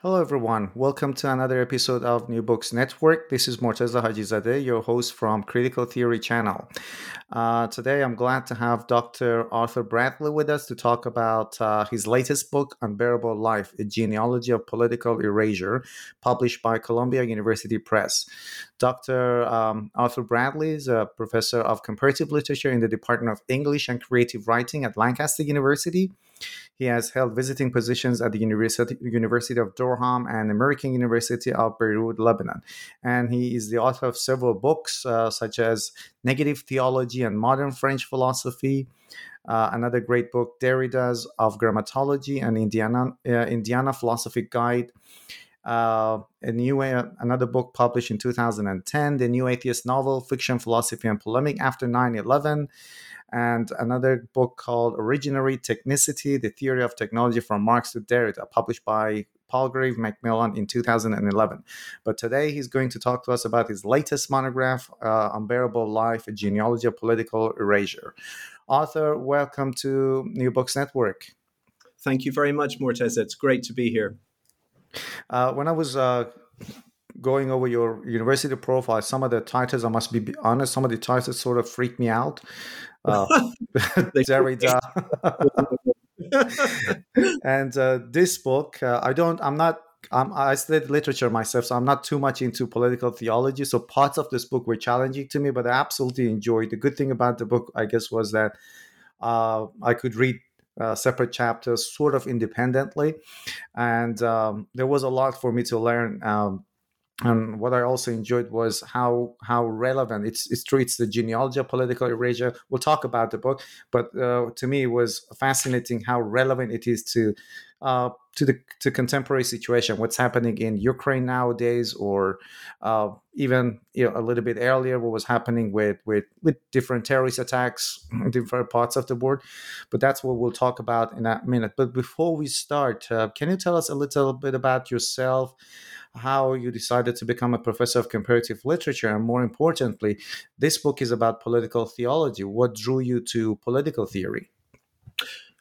Hello, everyone. Welcome to another episode of New Books Network. This is Morteza Hajizadeh, your host from Critical Theory Channel. Today, I'm glad to have Dr. Arthur Bradley with us to talk about his latest book, Unbearable Life: A Genealogy of Political Erasure, published by Columbia University Press. Dr. Arthur Bradley is a professor of comparative literature in the Department of English and Creative Writing at Lancaster University. He has held visiting positions at the University of Durham and American University of Beirut, Lebanon. And he is the author of several books, such as Negative Theology and Modern French Philosophy, another great book, Derrida's Of Grammatology and Indiana Philosophic Guide, another book published in 2010, the new atheist novel, Fiction, Philosophy, and Polemic After 9/11, and another book called Originary Technicity, The Theory of Technology from Marx to Derrida, published by Palgrave Macmillan in 2011. But today he's going to talk to us about his latest monograph, Unbearable Life, A Genealogy of Political Erasure. Arthur, welcome to New Books Network. Thank you very much, Morteza. It's great to be here. When I was going over your university profile, some of the titles, I must be honest, some of the titles sort of freaked me out. Derrida. And this book, I studied literature myself, so I'm not too much into political theology. So parts of this book were challenging to me, but I absolutely enjoyed. The good thing about the book, I guess, was that I could read separate chapters sort of independently. And there was a lot for me to learn. And what I also enjoyed was how relevant it treats the genealogy of political erasure. We'll talk about the book, but to me it was fascinating how relevant it is to contemporary situation, what's happening in Ukraine nowadays, or even a little bit earlier, what was happening with different terrorist attacks in different parts of the world. But that's what we'll talk about in a minute. But before we start, can you tell us a little bit about yourself, how you decided to become a professor of comparative literature, and more importantly, this book is about political theology. What drew you to political theory?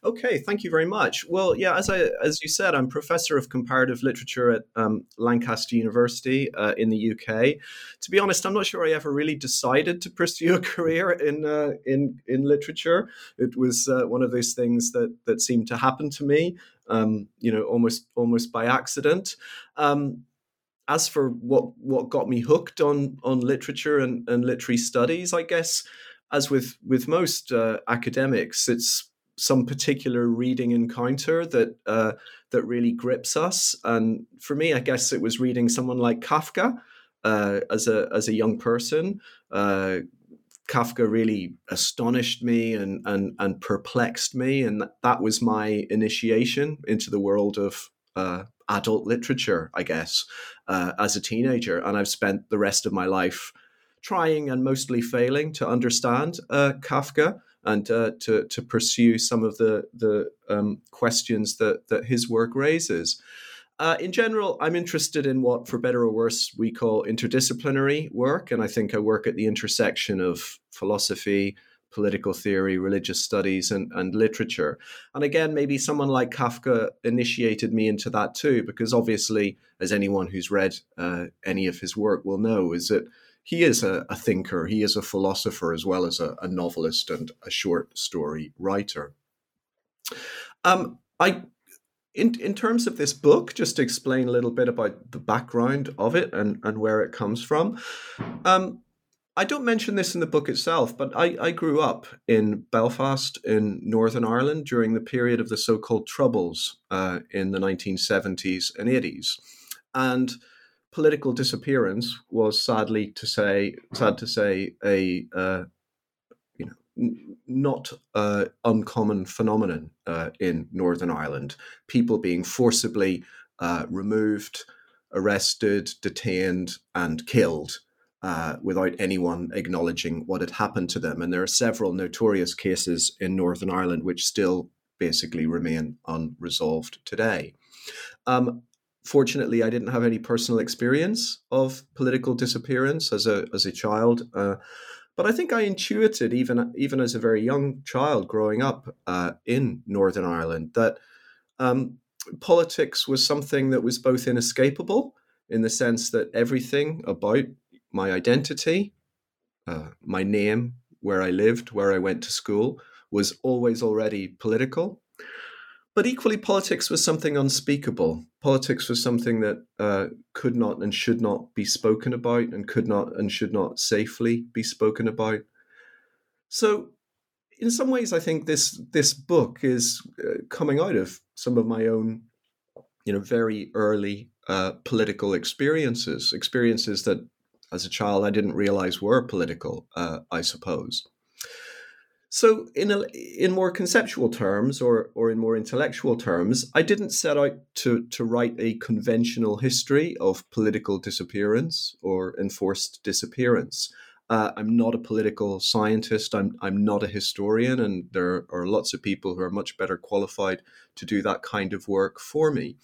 Okay, thank you very much. Well, yeah, as you said, I'm professor of comparative literature at Lancaster University in the UK. To be honest, I'm not sure I ever really decided to pursue a career in literature. It was one of those things that seemed to happen to me, almost by accident. As for what got me hooked on literature and literary studies, I guess, as with most academics, it's some particular reading encounter that really grips us. And for me, I guess it was reading someone like Kafka as a young person. Kafka really astonished me and perplexed me, and that was my initiation into the world of adult literature, I guess, as a teenager. And I've spent the rest of my life trying and mostly failing to understand Kafka and to pursue some of the questions that his work raises. In general, I'm interested in what, for better or worse, we call interdisciplinary work. And I think I work at the intersection of philosophy, political theory, religious studies, and literature. And again, maybe someone like Kafka initiated me into that too, because obviously, as anyone who's read any of his work will know, is that he is a thinker, he is a philosopher, as well as a novelist and a short story writer. I In terms of this book, just to explain a little bit about the background of it and where it comes from, I don't mention this in the book itself, but I grew up in Belfast in Northern Ireland during the period of the so-called Troubles in the 1970s and 80s. And political disappearance was sad to say, a not uncommon phenomenon in Northern Ireland. People being forcibly removed, arrested, detained, and killed without anyone acknowledging what had happened to them. And there are several notorious cases in Northern Ireland which still basically remain unresolved today. Fortunately, I didn't have any personal experience of political disappearance as a child. But I think I intuited, even as a very young child growing up in Northern Ireland, that politics was something that was both inescapable in the sense that everything about my identity, my name, where I lived, where I went to school, was always already political. But equally, politics was something unspeakable. Politics was something that could not and should not be spoken about, and could not and should not safely be spoken about. So in some ways, I think this book is coming out of some of my own, very early political experiences that, as a child, I didn't realize were political, I suppose. So in more conceptual terms or in more intellectual terms, I didn't set out to write a conventional history of political disappearance or enforced disappearance. I'm not a political scientist. I'm not a historian, and there are lots of people who are much better qualified to do that kind of work for me.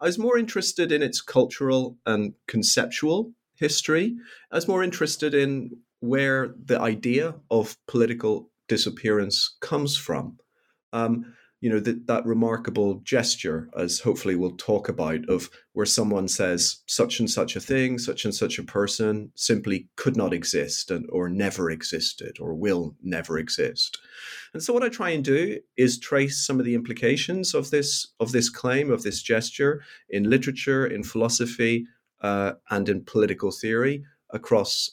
I was more interested in its cultural and conceptual history. I was more interested in where the idea of political disappearance comes from. That remarkable gesture, as hopefully we'll talk about, of where someone says such and such a thing, such and such a person simply could not exist or never existed or will never exist. And so what I try and do is trace some of the implications of this claim, of this gesture, in literature, in philosophy, and in political theory across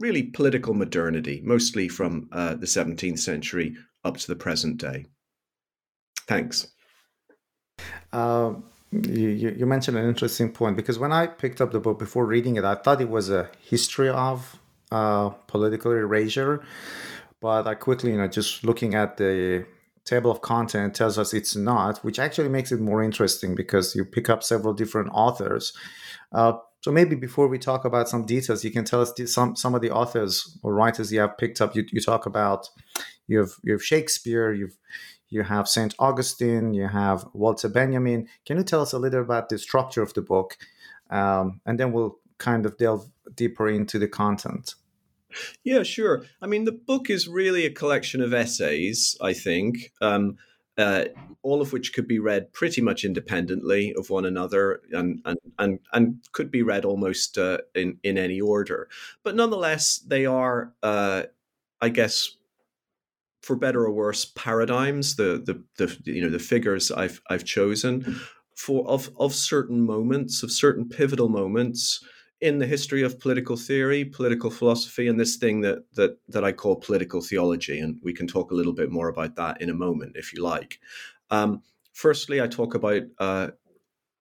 really political modernity, mostly from the 17th century up to the present day. Thanks. You mentioned an interesting point, because when I picked up the book before reading it, I thought it was a history of political erasure, but I quickly, just looking at the table of content tells us it's not, which actually makes it more interesting because you pick up several different authors. So maybe before we talk about some details, you can tell us some of the authors or writers you have picked up. You talk about you have Shakespeare, you have St. Augustine, you have Walter Benjamin. Can you tell us a little about the structure of the book, and then we'll kind of delve deeper into the content? Yeah, sure. I mean, the book is really a collection of essays, I think, all of which could be read pretty much independently of one another and could be read almost in any order. But nonetheless, they are, I guess, for better or worse, paradigms, the figures I've chosen for of certain moments, of certain pivotal moments in the history of political theory, political philosophy, and this thing that I call political theology. And we can talk a little bit more about that in a moment, if you like. Firstly, I talk about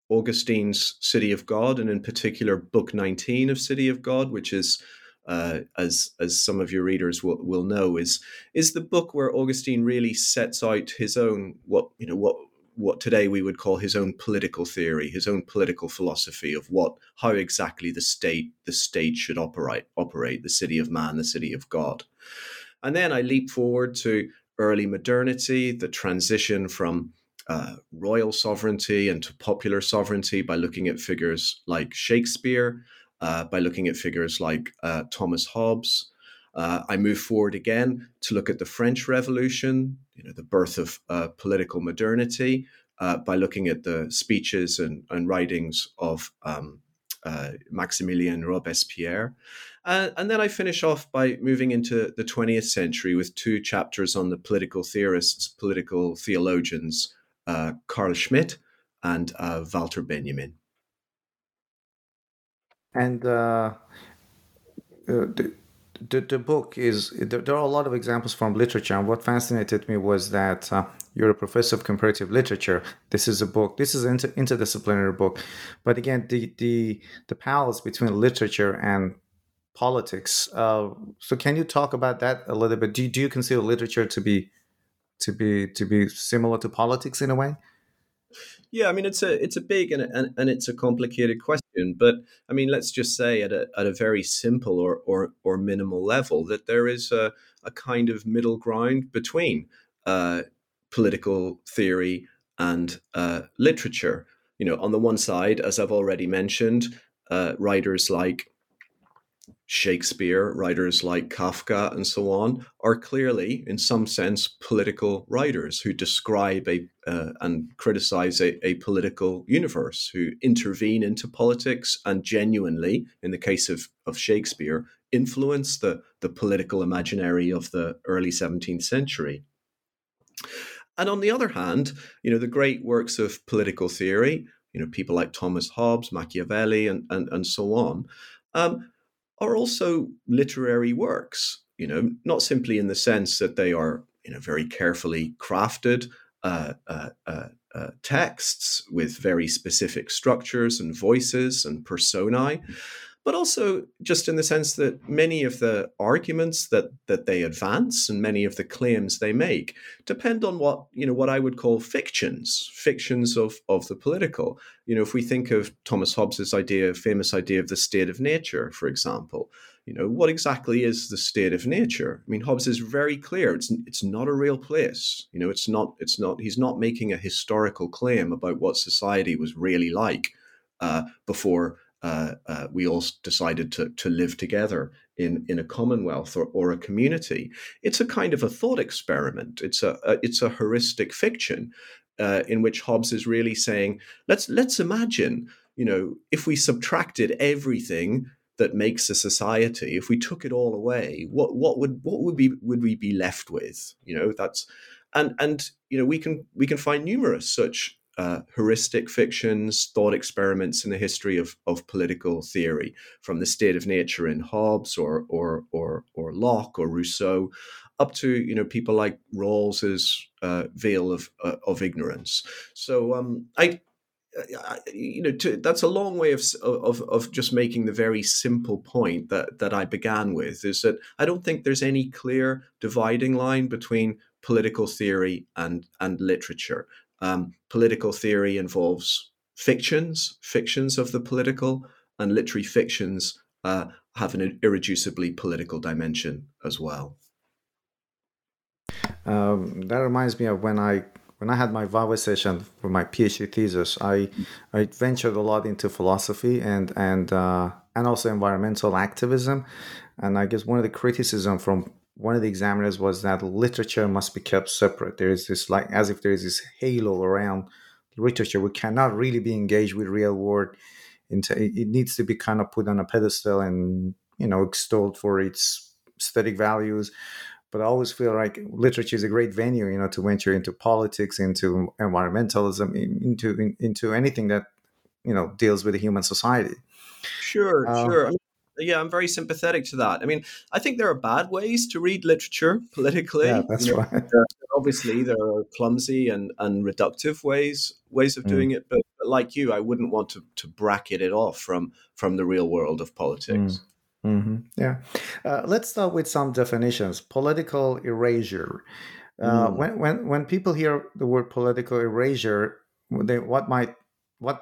Augustine's City of God, and in particular, Book 19 of City of God, which is, as some of your readers will know, is the book where Augustine really sets out his own, what today we would call his own political theory, his own political philosophy of how exactly the state should operate, the city of man, the city of God. And then I leap forward to early modernity, the transition from royal sovereignty into popular sovereignty by looking at figures like Shakespeare, by looking at figures like Thomas Hobbes. I move forward again to look at the French Revolution, the birth of political modernity, by looking at the speeches and writings of Maximilien Robespierre. And then I finish off by moving into the 20th century with two chapters on the political theorists, political theologians, Carl Schmitt and Walter Benjamin. And the book is, there are a lot of examples from literature. And what fascinated me was that you're a professor of comparative literature. This is a book, this is an interdisciplinary book. But again, the parallels between literature and politics. So can you talk about that a little bit? Do you consider literature to be similar to politics in a way? Yeah, I mean, it's a big and it's a complicated question, but I mean, let's just say at a very simple or minimal level that there is a kind of middle ground between political theory and literature. You know, on the one side, as I've already mentioned, writers like Shakespeare, writers like Kafka, and so on, are clearly, in some sense, political writers who describe and criticize a political universe, who intervene into politics and genuinely, in the case of Shakespeare, influence the political imaginary of the early 17th century. And on the other hand, you know, the great works of political theory, you know, people like Thomas Hobbes, Machiavelli, and so on, are also literary works, you know, not simply in the sense that they are, you know, very carefully crafted texts with very specific structures and voices and personae, but also just in the sense that many of the arguments that they advance and many of the claims they make depend on what, you know, what I would call fictions of the political. You know, if we think of Thomas Hobbes's famous idea of the state of nature, for example, you know, what exactly is the state of nature? I mean, Hobbes is very clear. It's not a real place. You know, it's not, he's not making a historical claim about what society was really like before we all decided to live together in a commonwealth or a community. It's a kind of a thought experiment. It's a heuristic fiction in which Hobbes is really saying, let's imagine, you know, if we subtracted everything that makes a society, if we took it all away, what would we be left with? You know, that's and you know, we can find numerous such heuristic fictions, thought experiments in the history of political theory, from the state of nature in Hobbes or Locke or Rousseau, up to, you know, people like Rawls's veil of ignorance. So I you know, that's a long way of just making the very simple point that I began with, is that I don't think there's any clear dividing line between political theory and literature. Political theory involves fictions of the political, and literary fictions have an irreducibly political dimension as well. That reminds me of when I had my Viva session for my PhD thesis, I ventured a lot into philosophy and also environmental activism, and I guess one of the criticism from one of the examiners was that literature must be kept separate. There is this, like, as if there is this halo around literature. We cannot really be engaged with real world. It needs to be kind of put on a pedestal and, you know, extolled for its aesthetic values. But I always feel like literature is a great venue, you know, to venture into politics, into environmentalism, into anything that, you know, deals with the human society. Sure. Yeah, I'm very sympathetic to that. I mean, I think there are bad ways to read literature politically. Yeah, that's, you know, right. Obviously, there are clumsy and reductive ways of doing it. But like you, I wouldn't want to bracket it off from the real world of politics. Mm-hmm. Yeah. Let's start with some definitions. Political erasure. When people hear the word political erasure, what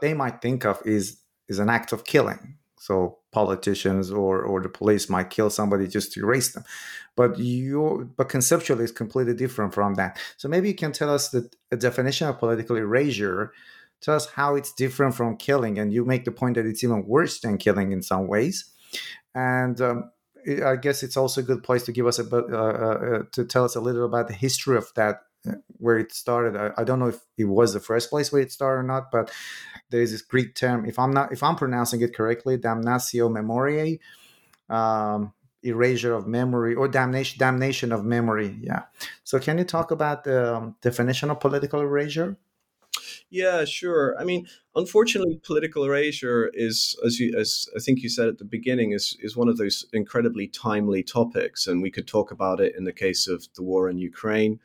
they might think of is an act of killing. So politicians or the police might kill somebody just to erase them. But conceptually, it's completely different from that. So maybe you can tell us the definition of political erasure. Tell us how it's different from killing. And you make the point that it's even worse than killing in some ways. And I guess it's also a good place to give us to tell us a little about the history of that where it started. I don't know if it was the first place where it started or not, but there is this Greek term, if I'm pronouncing it correctly, damnatio memoriae, erasure of memory, or damnation of memory. Yeah. So can you talk about the definition of political erasure? Yeah, sure. I mean, unfortunately, political erasure is, as I think you said at the beginning, is one of those incredibly timely topics. And we could talk about it in the case of the war in Ukraine.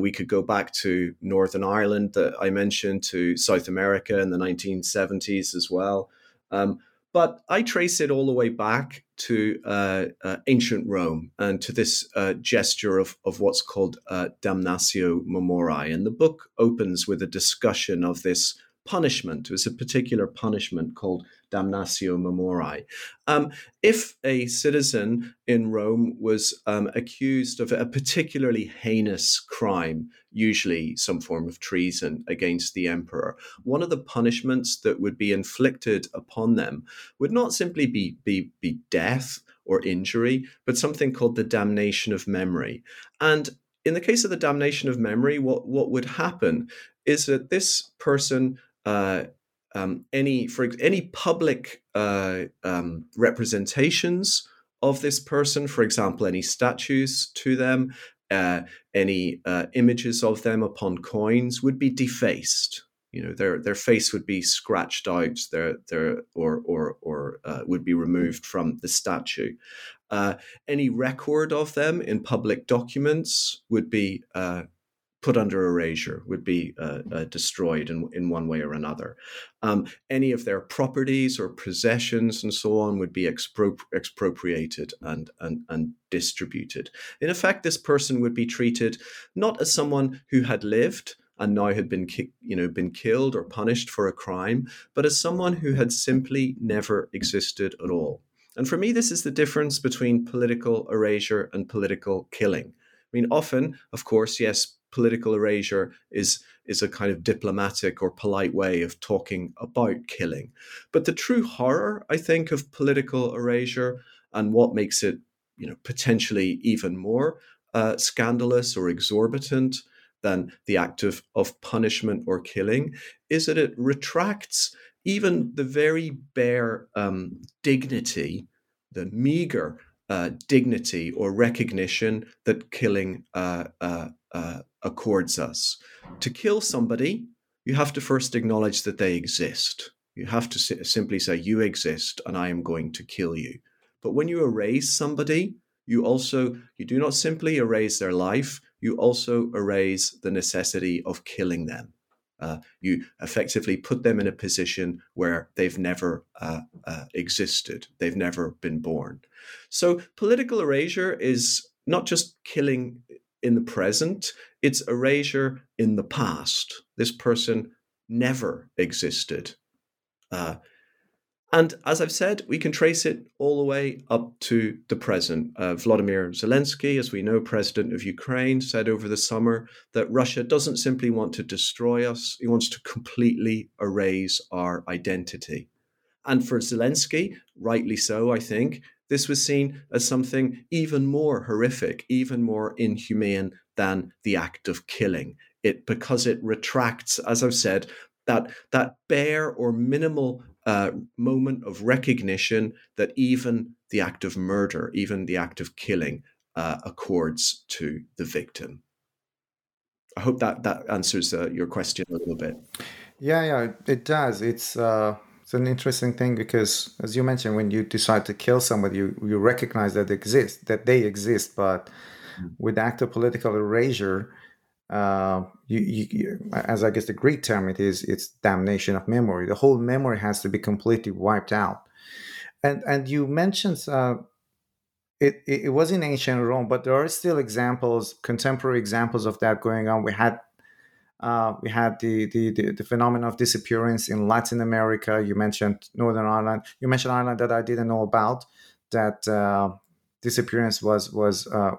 We could go back to Northern Ireland that I mentioned, to South America in the 1970s as well. But I trace it all the way back to ancient Rome and to this gesture of what's called damnatio memoriae. And the book opens with a discussion of this punishment. It was a particular punishment called damnatio memoriae. If a citizen in Rome was accused of a particularly heinous crime, usually some form of treason against the emperor, one of the punishments that would be inflicted upon them would not simply be death or injury, but something called the damnation of memory. And in the case of the damnation of memory, what would happen is that this person, any public representations of this person, for example, any statues to them, any images of them upon coins, would be defaced. You know, their face would be scratched out, or would be removed from the statue. Any record of them in public documents would be put under erasure, would be destroyed in one way or another. Any of their properties or possessions and so on would be expropriated and distributed. In effect, this person would be treated not as someone who had lived and now had been killed or punished for a crime, but as someone who had simply never existed at all. And for me, this is the difference between political erasure and political killing. I mean, often, of course, yes, political erasure is a kind of diplomatic or polite way of talking about killing. But the true horror, I think, of political erasure, and what makes it, potentially even more scandalous or exorbitant than the act of punishment or killing, is that it retracts even the very bare dignity, the meager dignity or recognition that killing accords us. To kill somebody, you have to first acknowledge that they exist. You have to simply say, you exist and I am going to kill you. But when you erase somebody, you do not simply erase their life, you also erase the necessity of killing them. You effectively put them in a position where they've never existed. They've never been born. So political erasure is not just killing in the present, it's erasure in the past. This person never existed. And as I've said, we can trace it all the way up to the present. Volodymyr Zelensky, as we know, president of Ukraine, said over the summer that Russia doesn't simply want to destroy us. He wants to completely erase our identity. And for Zelensky, rightly so, I think, this was seen as something even more horrific, even more inhumane than the act of killing. Because it retracts, as I've said, that bare or minimal moment of recognition that even the act of murder, even the act of killing, accords to the victim. I hope that answers your question a little bit. Yeah, it does. It's an interesting thing because, as you mentioned, when you decide to kill somebody, you recognize that they exist, but with the act of political erasure, you, as I guess the Greek term it's damnation of memory. The whole memory has to be completely wiped out. And you mentioned it was in ancient Rome, but there are still contemporary examples of that going on. We had the phenomenon of disappearance in Latin America. You mentioned Northern Ireland. You mentioned Ireland that I didn't know about. That disappearance was a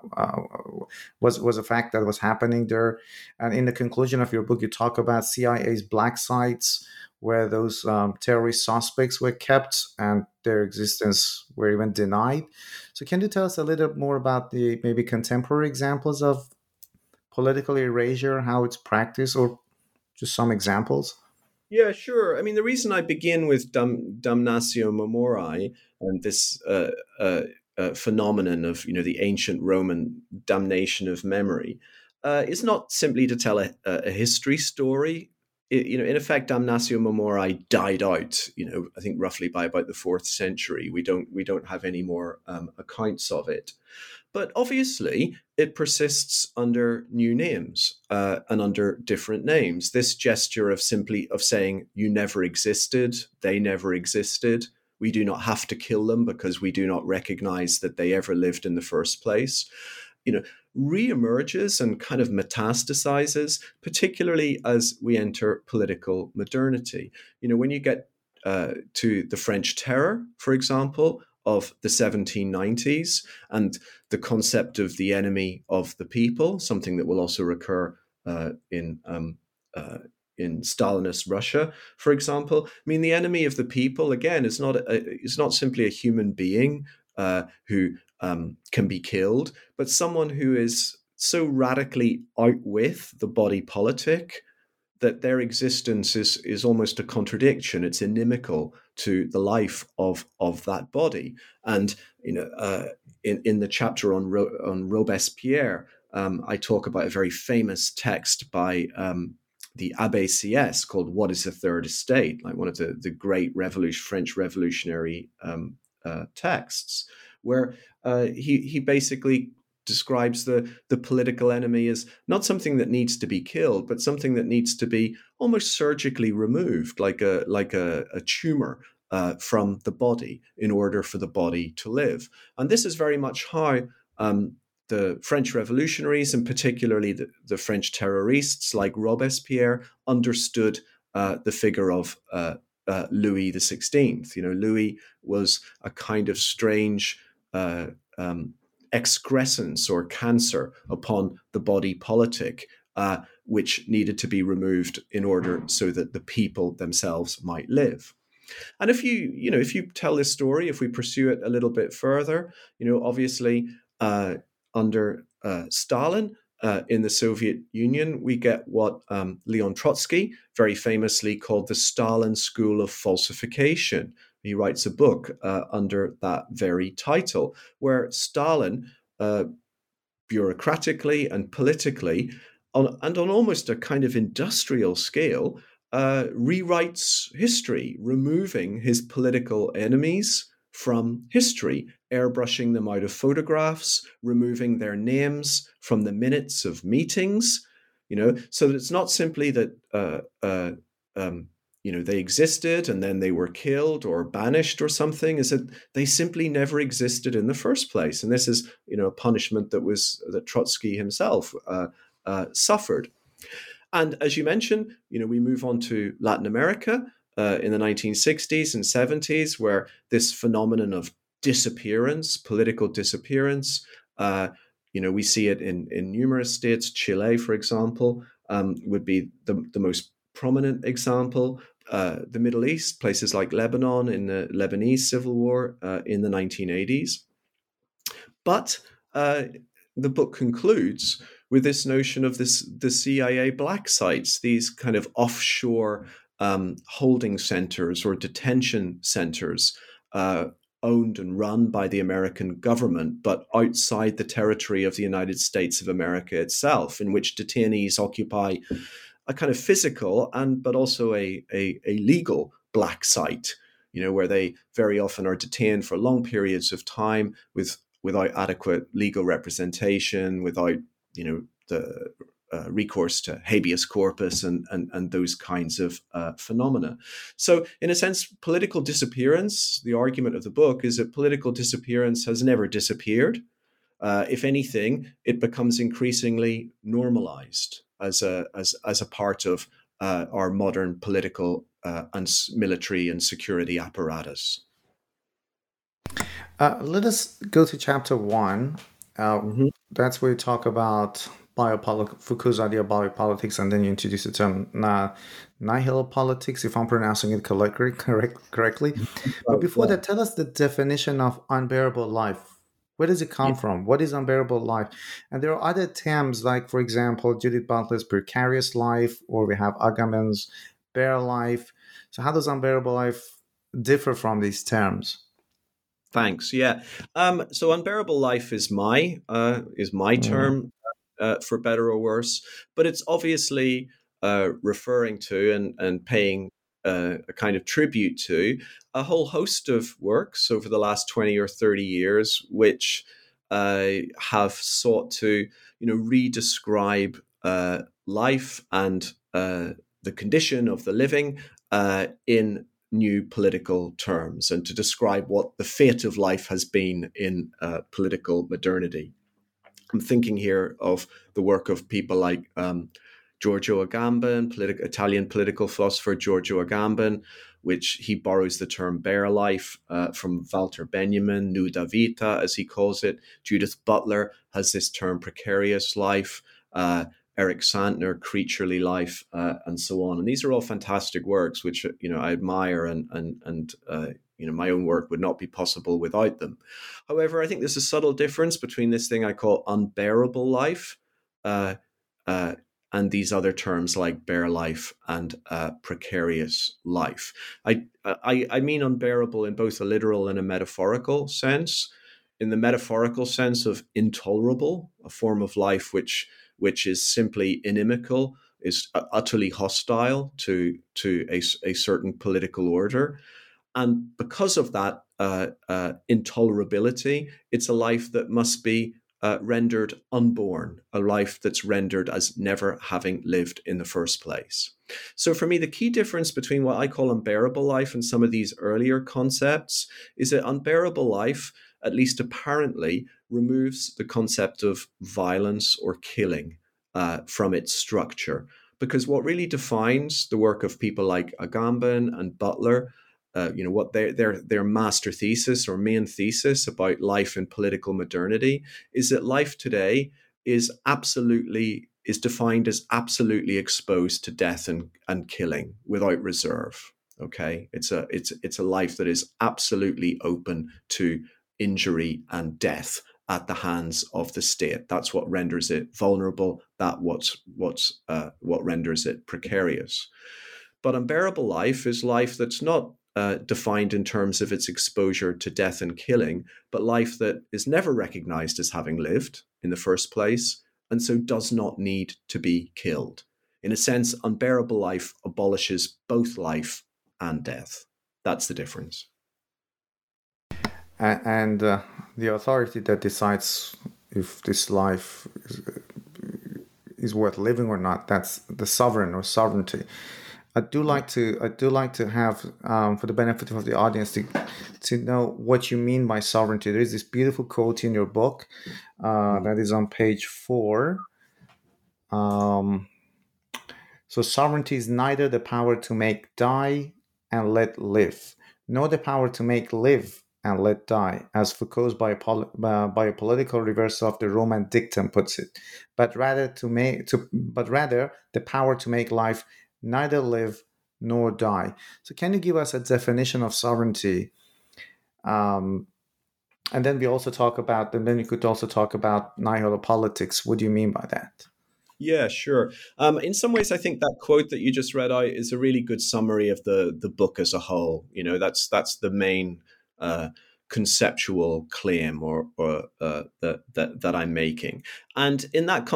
fact that was happening there, and in the conclusion of your book, you talk about CIA's black sites where those terrorist suspects were kept and their existence were even denied. So, can you tell us a little more about the maybe contemporary examples of political erasure, how it's practiced, or just some examples? Yeah, sure. I mean, the reason I begin with damnatio memoriae and this phenomenon of, you know, the ancient Roman damnation of memory is not simply to tell a history story. It, you know, in effect, damnatio memoriae died out. You know, I think roughly by about the 4th century, we don't have any more accounts of it. But obviously, it persists under new names and under different names. This gesture of simply of saying you never existed, they never existed. We do not have to kill them because we do not recognize that they ever lived in the first place. You know, reemerges and kind of metastasizes, particularly as we enter political modernity. You know, when you get to the French Terror, for example, of the 1790s, and the concept of the enemy of the people, something that will also recur in Stalinist Russia, for example. I mean, the enemy of the people, again, is not simply a human being who can be killed, but someone who is so radically out with the body politic that their existence is almost a contradiction. It's inimical to the life of that body. And you know, in the chapter on Robespierre, I talk about a very famous text by the Abbé Sieyès called "What is the Third Estate?" Like one of the great French revolutionary texts, where he basically describes the political enemy as not something that needs to be killed, but something that needs to be almost surgically removed, like a tumor from the body, in order for the body to live. And this is very much how the French revolutionaries, and particularly the French terrorists like Robespierre, understood the figure of Louis XVI. You know, Louis was a kind of strange excrescence or cancer upon the body politic, which needed to be removed in order so that the people themselves might live. And if you tell this story, if we pursue it a little bit further, you know, obviously under Stalin in the Soviet Union, we get what Leon Trotsky very famously called the Stalin School of Falsification. He writes a book under that very title, where Stalin, bureaucratically and politically, on almost a kind of industrial scale, rewrites history, removing his political enemies from history, airbrushing them out of photographs, removing their names from the minutes of meetings. You know, so that it's not simply that. You know, they existed and then they were killed or banished or something, is that they simply never existed in the first place. And this is, you know, a punishment that Trotsky himself suffered. And as you mentioned, you know, we move on to Latin America in the 1960s and 70s, where this phenomenon of disappearance, political disappearance, you know, we see it in numerous states. Chile, for example, would be the most prominent example. The Middle East, places like Lebanon in the Lebanese Civil War in the 1980s. But the book concludes with this notion of the CIA black sites, these kind of offshore holding centers or detention centers owned and run by the American government, but outside the territory of the United States of America itself, in which detainees occupy a kind of physical but also a legal black site, you know, where they very often are detained for long periods of time without adequate legal representation, without, you know, the recourse to habeas corpus and those kinds of phenomena. So in a sense, political disappearance, the argument of the book is that political disappearance has never disappeared. If anything, it becomes increasingly normalized as a part of our modern political and military and security apparatus. Let us go to chapter 1. That's where you talk about Foucault's idea of biopolitics, and then you introduce the term nihil politics, if I'm pronouncing it correctly. But before that, tell us the definition of unbearable life. Where does it come from? What is unbearable life? And there are other terms, like, for example, Judith Butler's precarious life, or we have Agamemnon's bare life. So how does unbearable life differ from these terms? Thanks. Yeah. So unbearable life is my term, for better or worse, but it's obviously referring to and paying a kind of tribute to a whole host of works over the last 20 or 30 years, which have sought to, redescribe life and the condition of the living in new political terms, and to describe what the fate of life has been in political modernity. I'm thinking here of the work of people like Giorgio Agamben, Italian political philosopher Giorgio Agamben, which he borrows the term bare life from Walter Benjamin, nuda vita, as he calls it. Judith Butler has this term precarious life, Eric Santner, creaturely life, and so on. And these are all fantastic works, which, I admire, and my own work would not be possible without them. However, I think there's a subtle difference between this thing I call unbearable life, and these other terms like bare life and precarious life. I mean unbearable in both a literal and a metaphorical sense. In the metaphorical sense of intolerable, a form of life which is simply inimical, is utterly hostile to a certain political order. And because of that intolerability, it's a life that must be rendered unborn, a life that's rendered as never having lived in the first place. So for me, the key difference between what I call unbearable life and some of these earlier concepts is that unbearable life, at least apparently, removes the concept of violence or killing from its structure. Because what really defines the work of people like Agamben and Butler, what their master thesis or main thesis about life in political modernity is that life today is defined as absolutely exposed to death and killing without reserve. Okay, it's a life that is absolutely open to injury and death at the hands of the state. That's what renders it vulnerable. That what renders it precarious. But unbearable life is life that's not defined in terms of its exposure to death and killing, but life that is never recognized as having lived in the first place, and so does not need to be killed. In a sense, unbearable life abolishes both life and death. That's the difference. And the authority that decides if this life is worth living or not, that's the sovereign or sovereignty. I do like to have, for the benefit of the audience, to know what you mean by sovereignty. There is this beautiful quote in your book that is on page 4. So sovereignty is neither the power to make die and let live, nor the power to make live and let die, as Foucault's biopolitical reversal of the Roman dictum puts it, but rather the power to make life neither live nor die. So can you give us a definition of sovereignty? And then you could also talk about nihilopolitics. What do you mean by that? Yeah, sure. In some ways, I think that quote that you just read out is a really good summary of the book as a whole. That's the main conceptual claim or that I'm making, and in that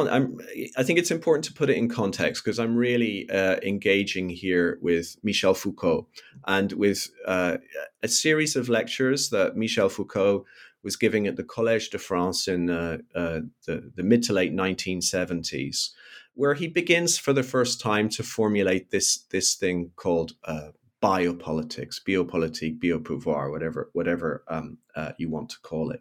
I think it's important to put it in context, because I'm really engaging here with Michel Foucault and with a series of lectures that Michel Foucault was giving at the Collège de France in the mid to late 1970s, where he begins for the first time to formulate this thing called biopolitics, biopolitique, biopouvoir, whatever you want to call it.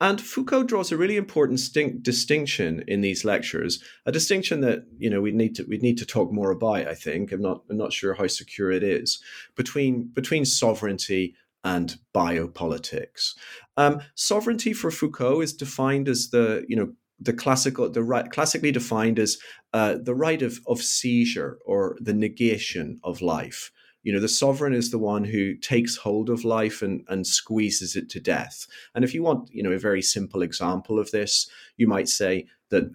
And Foucault draws a really important distinction in these lectures, a distinction that we need to talk more about. I think I'm not sure how secure it is between sovereignty and biopolitics. Sovereignty for Foucault is defined as classically defined as the right of seizure or the negation of life. You know, the sovereign is the one who takes hold of life and squeezes it to death. And if you want, you know, a very simple example of this, you might say that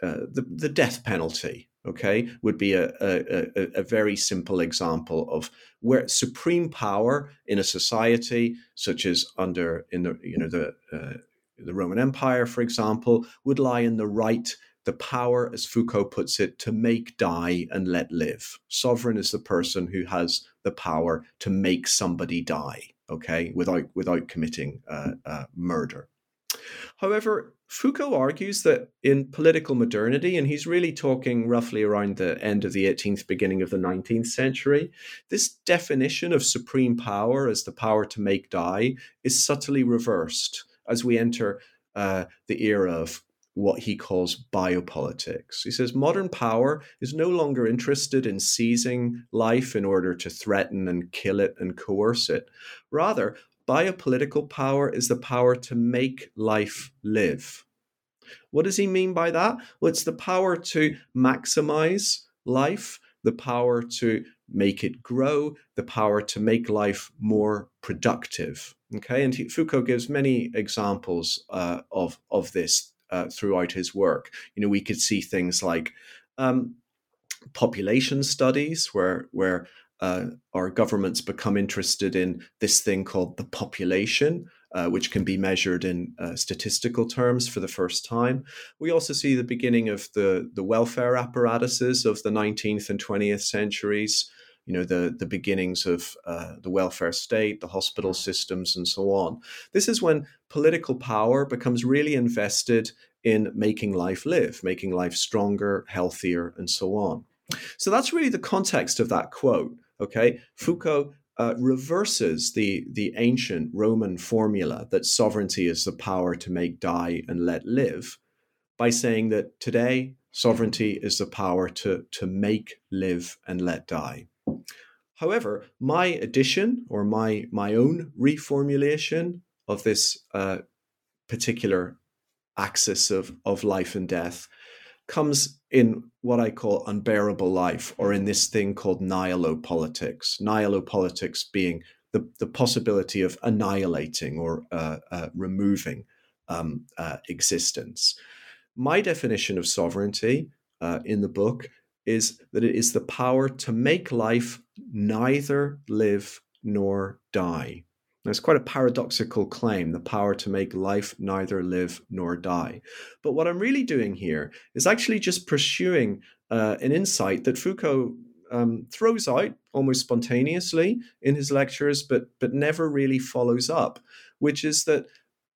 the death penalty, okay, would be a very simple example of where supreme power in a society such as the Roman Empire, for example, would lie in the right, the power, as Foucault puts it, to make die and let live. Sovereign is the person who has the power to make somebody die, okay, without committing murder. However, Foucault argues that in political modernity, and he's really talking roughly around the end of the 18th, beginning of the 19th century, this definition of supreme power as the power to make die is subtly reversed as we enter the era of what he calls biopolitics. He says modern power is no longer interested in seizing life in order to threaten and kill it and coerce it. Rather, biopolitical power is the power to make life live. What does he mean by that? Well, it's the power to maximize life, the power to make it grow, the power to make life more productive. Okay, and Foucault gives many examples of this throughout his work. You know, we could see things like population studies, where our governments become interested in this thing called the population, which can be measured in statistical terms for the first time. We also see the beginning of the welfare apparatuses of the 19th and 20th centuries, you know, the beginnings of the welfare state, the hospital systems, and so on. This is when political power becomes really invested in making life live, making life stronger, healthier, and so on. So that's really the context of that quote, okay? Foucault reverses the ancient Roman formula that sovereignty is the power to make die and let live by saying that today sovereignty is the power to make live and let die. However, my addition or my own reformulation of this particular axis of life and death comes in what I call unbearable life, or in this thing called nihilopolitics. Nihilopolitics being the possibility of annihilating or removing existence. My definition of sovereignty in the book is that it is the power to make life neither live nor die. Now, it's quite a paradoxical claim, the power to make life neither live nor die. But what I'm really doing here is actually just pursuing an insight that Foucault throws out almost spontaneously in his lectures, but never really follows up, which is that,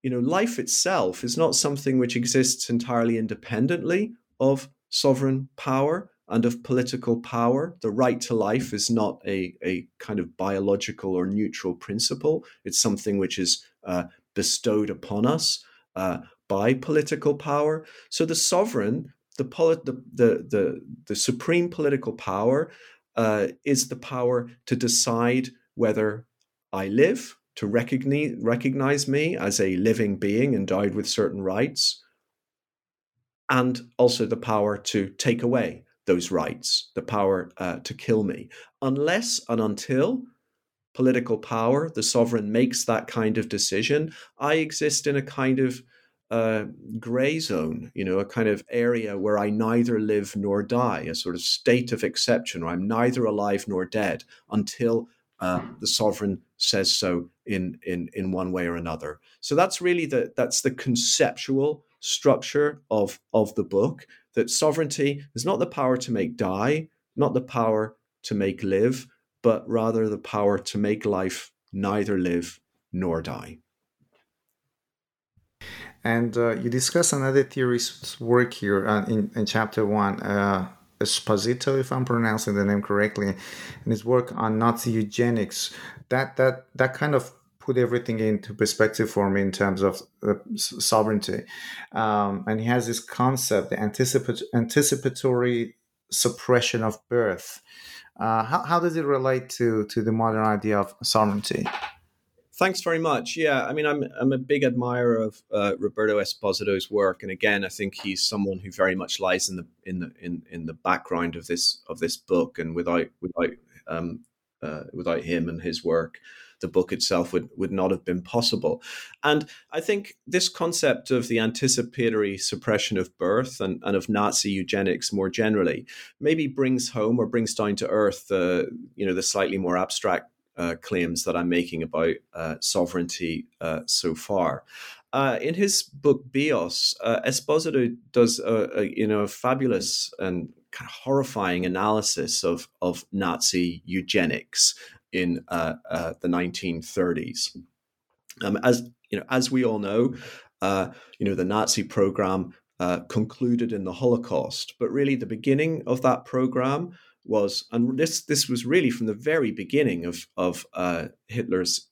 you know, life itself is not something which exists entirely independently of sovereign power and of political power. The right to life is not a kind of biological or neutral principle. It's something which is bestowed upon us by political power. So the sovereign, the supreme political power is the power to decide whether I live, to recognize me as a living being endowed with certain rights, and also the power to take away those rights, the power to kill me, unless and until political power, the sovereign, makes that kind of decision. I exist in a kind of gray zone, you know, a kind of area where I neither live nor die, a sort of state of exception, where I'm neither alive nor dead until the sovereign says so in one way or another. So that's really the conceptual structure of the book. That sovereignty is not the power to make die, not the power to make live, but rather the power to make life neither live nor die. And you discuss another theorist's work here in chapter 1, Esposito, if I'm pronouncing the name correctly, and his work on Nazi eugenics. That kind of put everything into perspective for me in terms of sovereignty. And he has this concept, the anticipatory suppression of birth. How does it relate to the modern idea of sovereignty? Thanks very much. Yeah, I mean, I'm a big admirer of Roberto Esposito's work, and again, I think he's someone who very much lies in the background of this book, and without without him and his work, the book itself would not have been possible. And I think this concept of the anticipatory suppression of birth and of Nazi eugenics more generally maybe brings home or brings down to earth the slightly more abstract claims that I'm making about sovereignty so far. In his book Bios, Esposito does a fabulous and kind of horrifying analysis of Nazi eugenics in the 1930s. As we all know, the Nazi program concluded in the Holocaust, but really the beginning of that program was, and this was really from the very beginning of Hitler's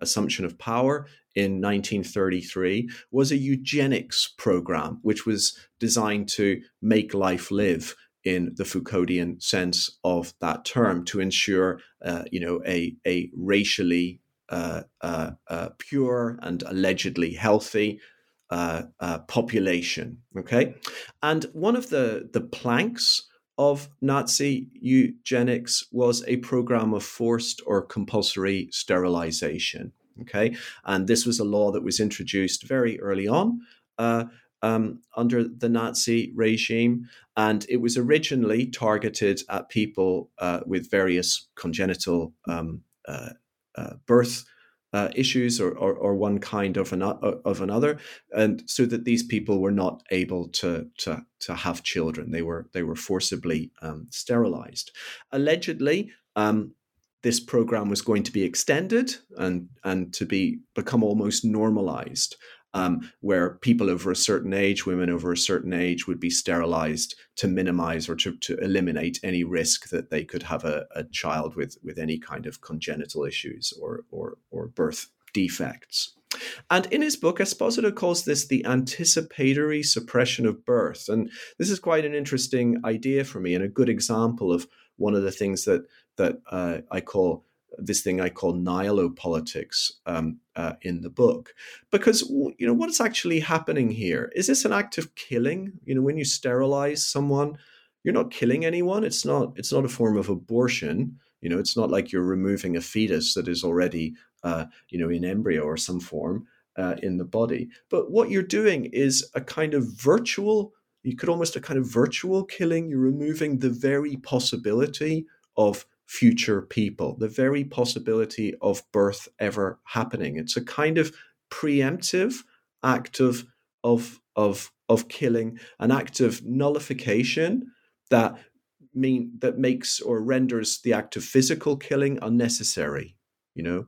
assumption of power in 1933, was a eugenics program, which was designed to make life live in the Foucauldian sense of that term, to ensure a racially pure and allegedly healthy population. Okay, and one of the planks of Nazi eugenics was a program of forced or compulsory sterilization. Okay, and this was a law that was introduced very early on under the Nazi regime, and it was originally targeted at people with various congenital birth issues or one kind of another, and so that these people were not able to have children. They were forcibly sterilized. Allegedly, this program was going to be extended and to become almost normalized, where people over a certain age, women over a certain age, would be sterilized to minimize or to eliminate any risk that they could have a child with any kind of congenital issues or birth defects. And in his book, Esposito calls this the anticipatory suppression of birth. And this is quite an interesting idea for me and a good example of one of the things that I call this thing I call nihilopolitics in the book, because what is actually happening here? Is this an act of killing? When you sterilize someone, you're not killing anyone. It's not a form of abortion. It's not like you're removing a fetus that is already in embryo or some form in the body. But what you're doing is a kind of virtual. You could almost a kind of virtual killing. You're removing the very possibility of future people, the very possibility of birth ever happening. It's a kind of preemptive act of killing, an act of nullification that makes or renders the act of physical killing unnecessary.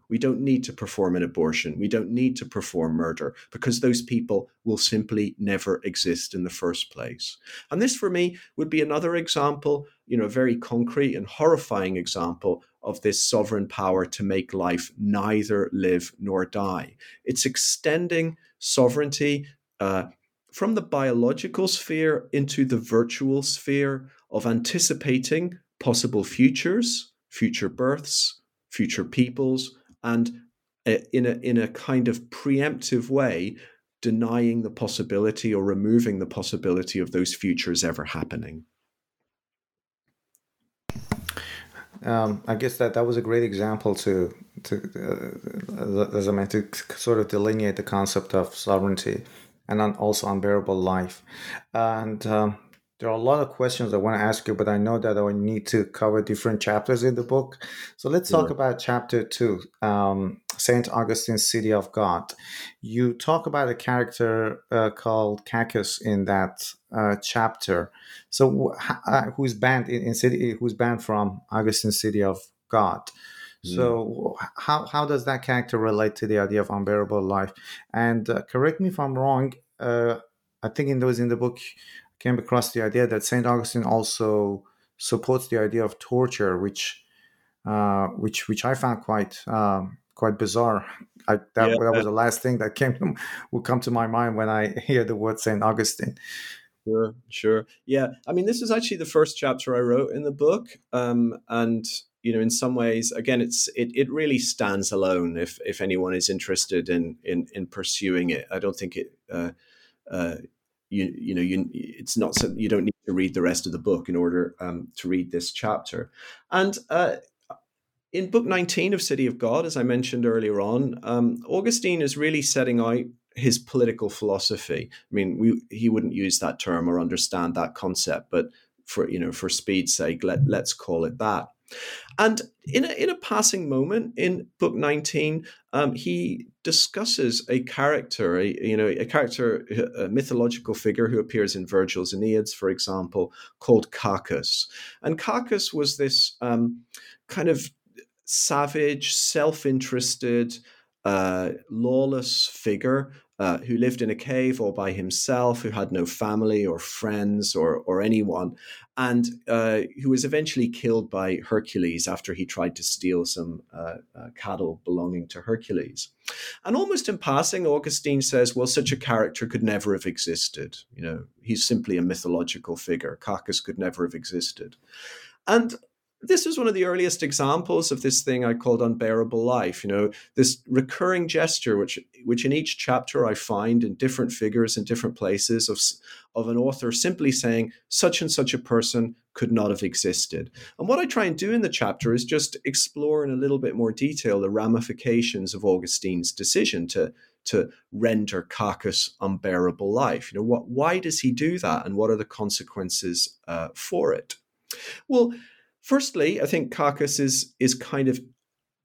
We don't need to perform an abortion. We don't need to perform murder because those people will simply never exist in the first place. And this, for me, would be another example, a very concrete and horrifying example of this sovereign power to make life neither live nor die. It's extending sovereignty from the biological sphere into the virtual sphere of anticipating possible futures, future births, future peoples, and in a kind of preemptive way, denying the possibility or removing the possibility of those futures ever happening. I guess that was a great example to as I meant, to sort of delineate the concept of sovereignty and also unbearable life. And there are a lot of questions I want to ask you, but I know that I need to cover different chapters in the book. So let's talk about chapter 2, St. Augustine's City of God. You talk about a character called Cacus in that chapter. So who's banned from Augustine's City of God. So how does that character relate to the idea of unbearable life? And correct me if I'm wrong. I think it was in the book, came across the idea that St. Augustine also supports the idea of torture, which I found quite bizarre. That was the last thing that would come to my mind when I hear the word St. Augustine. Sure. Yeah. I mean, this is actually the first chapter I wrote in the book. And in some ways, again, it really stands alone if anyone is interested in pursuing it. I don't think it it's not something, you don't need to read the rest of the book in order to read this chapter. And In Book 19 of City of God, as I mentioned earlier on, Augustine is really setting out his political philosophy. I mean, he wouldn't use that term or understand that concept, but for speed's sake, let's call it that. And in a passing moment in Book 19, he discusses a mythological figure who appears in Virgil's Aeneid, for example, called Cacus. And Cacus was this kind of savage, self-interested, lawless figure who lived in a cave all by himself, who had no family or friends or anyone, and who was eventually killed by Hercules after he tried to steal some cattle belonging to Hercules. And almost in passing, Augustine says, well, such a character could never have existed. You know, he's simply a mythological figure. Cacus could never have existed. And this is one of the earliest examples of this thing I called Unbearable Life, this recurring gesture, which in each chapter I find in different figures in different places of an author simply saying such and such a person could not have existed. And what I try and do in the chapter is just explore in a little bit more detail the ramifications of Augustine's decision to render Cacus unbearable life. Why does he do that, and what are the consequences for it? Well, firstly, I think Cacus is kind of,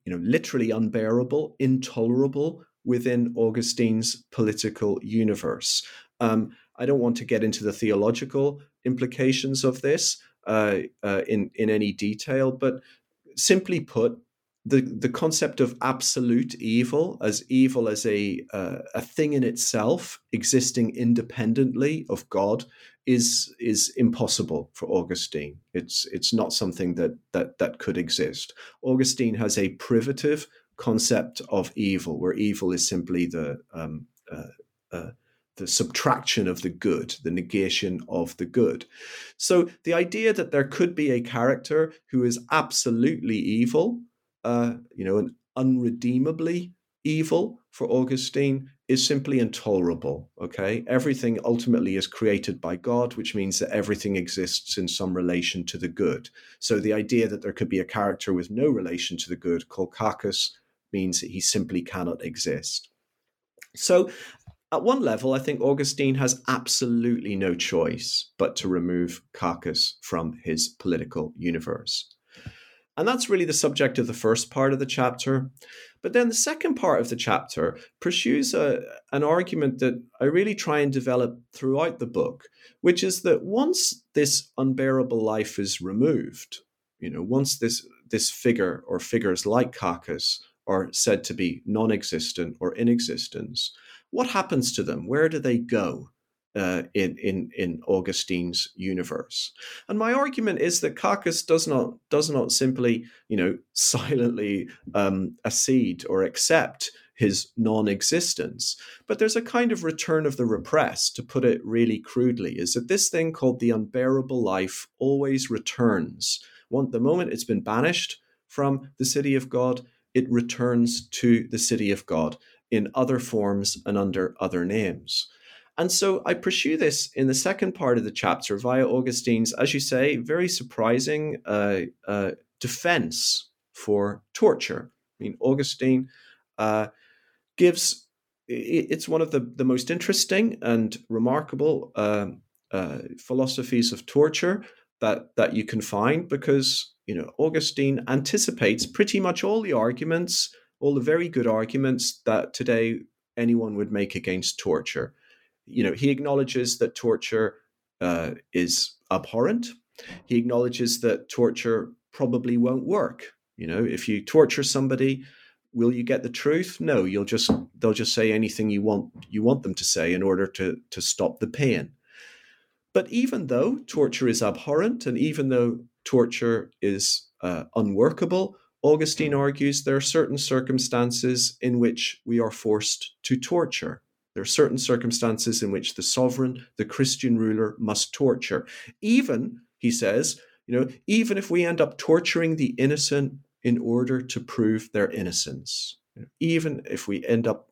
literally unbearable, intolerable within Augustine's political universe. I don't want to get into the theological implications of this in any detail, but simply put, the concept of absolute evil as a thing in itself, existing independently of God, is impossible for Augustine. It's not something that could exist. Augustine has a privative concept of evil, where evil is simply the subtraction of the good, the negation of the good. So the idea that there could be a character who is absolutely evil, and unredeemably evil for Augustine, is simply intolerable. Okay, everything ultimately is created by God, which means that everything exists in some relation to the good. So the idea that there could be a character with no relation to the good called Cacus means that he simply cannot exist. So at one level, I think Augustine has absolutely no choice but to remove Cacus from his political universe. And that's really the subject of the first part of the chapter. But then the second part of the chapter pursues an argument that I really try and develop throughout the book, which is that once this unbearable life is removed, once this figure or figures like Cacus are said to be non-existent or in existence, what happens to them? Where do they go in Augustine's universe? And my argument is that Cacus does not simply, silently accede or accept his non-existence, but there's a kind of return of the repressed, to put it really crudely, is that this thing called the unbearable life always returns. The moment it's been banished from the City of God, it returns to the City of God in other forms and under other names. And so I pursue this in the second part of the chapter via Augustine's, as you say, very surprising defense for torture. I mean, Augustine gives, it's one of the most interesting and remarkable philosophies of torture that you can find, because, Augustine anticipates pretty much all the very good arguments that today anyone would make against torture. He acknowledges that torture is abhorrent. He acknowledges that torture probably won't work. If you torture somebody, will you get the truth? No, they'll just say anything you want them to say in order to stop the pain. But even though torture is abhorrent, and even though torture is unworkable, Augustine argues there are certain circumstances in which we are forced to torture. There are certain circumstances in which the sovereign, the Christian ruler, must torture. Even, he says, even if we end up torturing the innocent in order to prove their innocence, even if we end up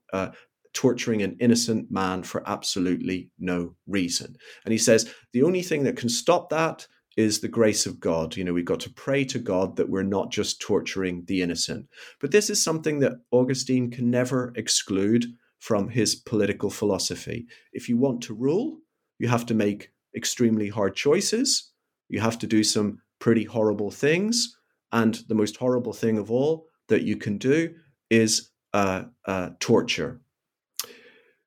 torturing an innocent man for absolutely no reason. And he says the only thing that can stop that is the grace of God. You know, we've got to pray to God that we're not just torturing the innocent. But this is something that Augustine can never exclude from his political philosophy. If you want to rule, you have to make extremely hard choices. You have to do some pretty horrible things. And the most horrible thing of all that you can do is torture.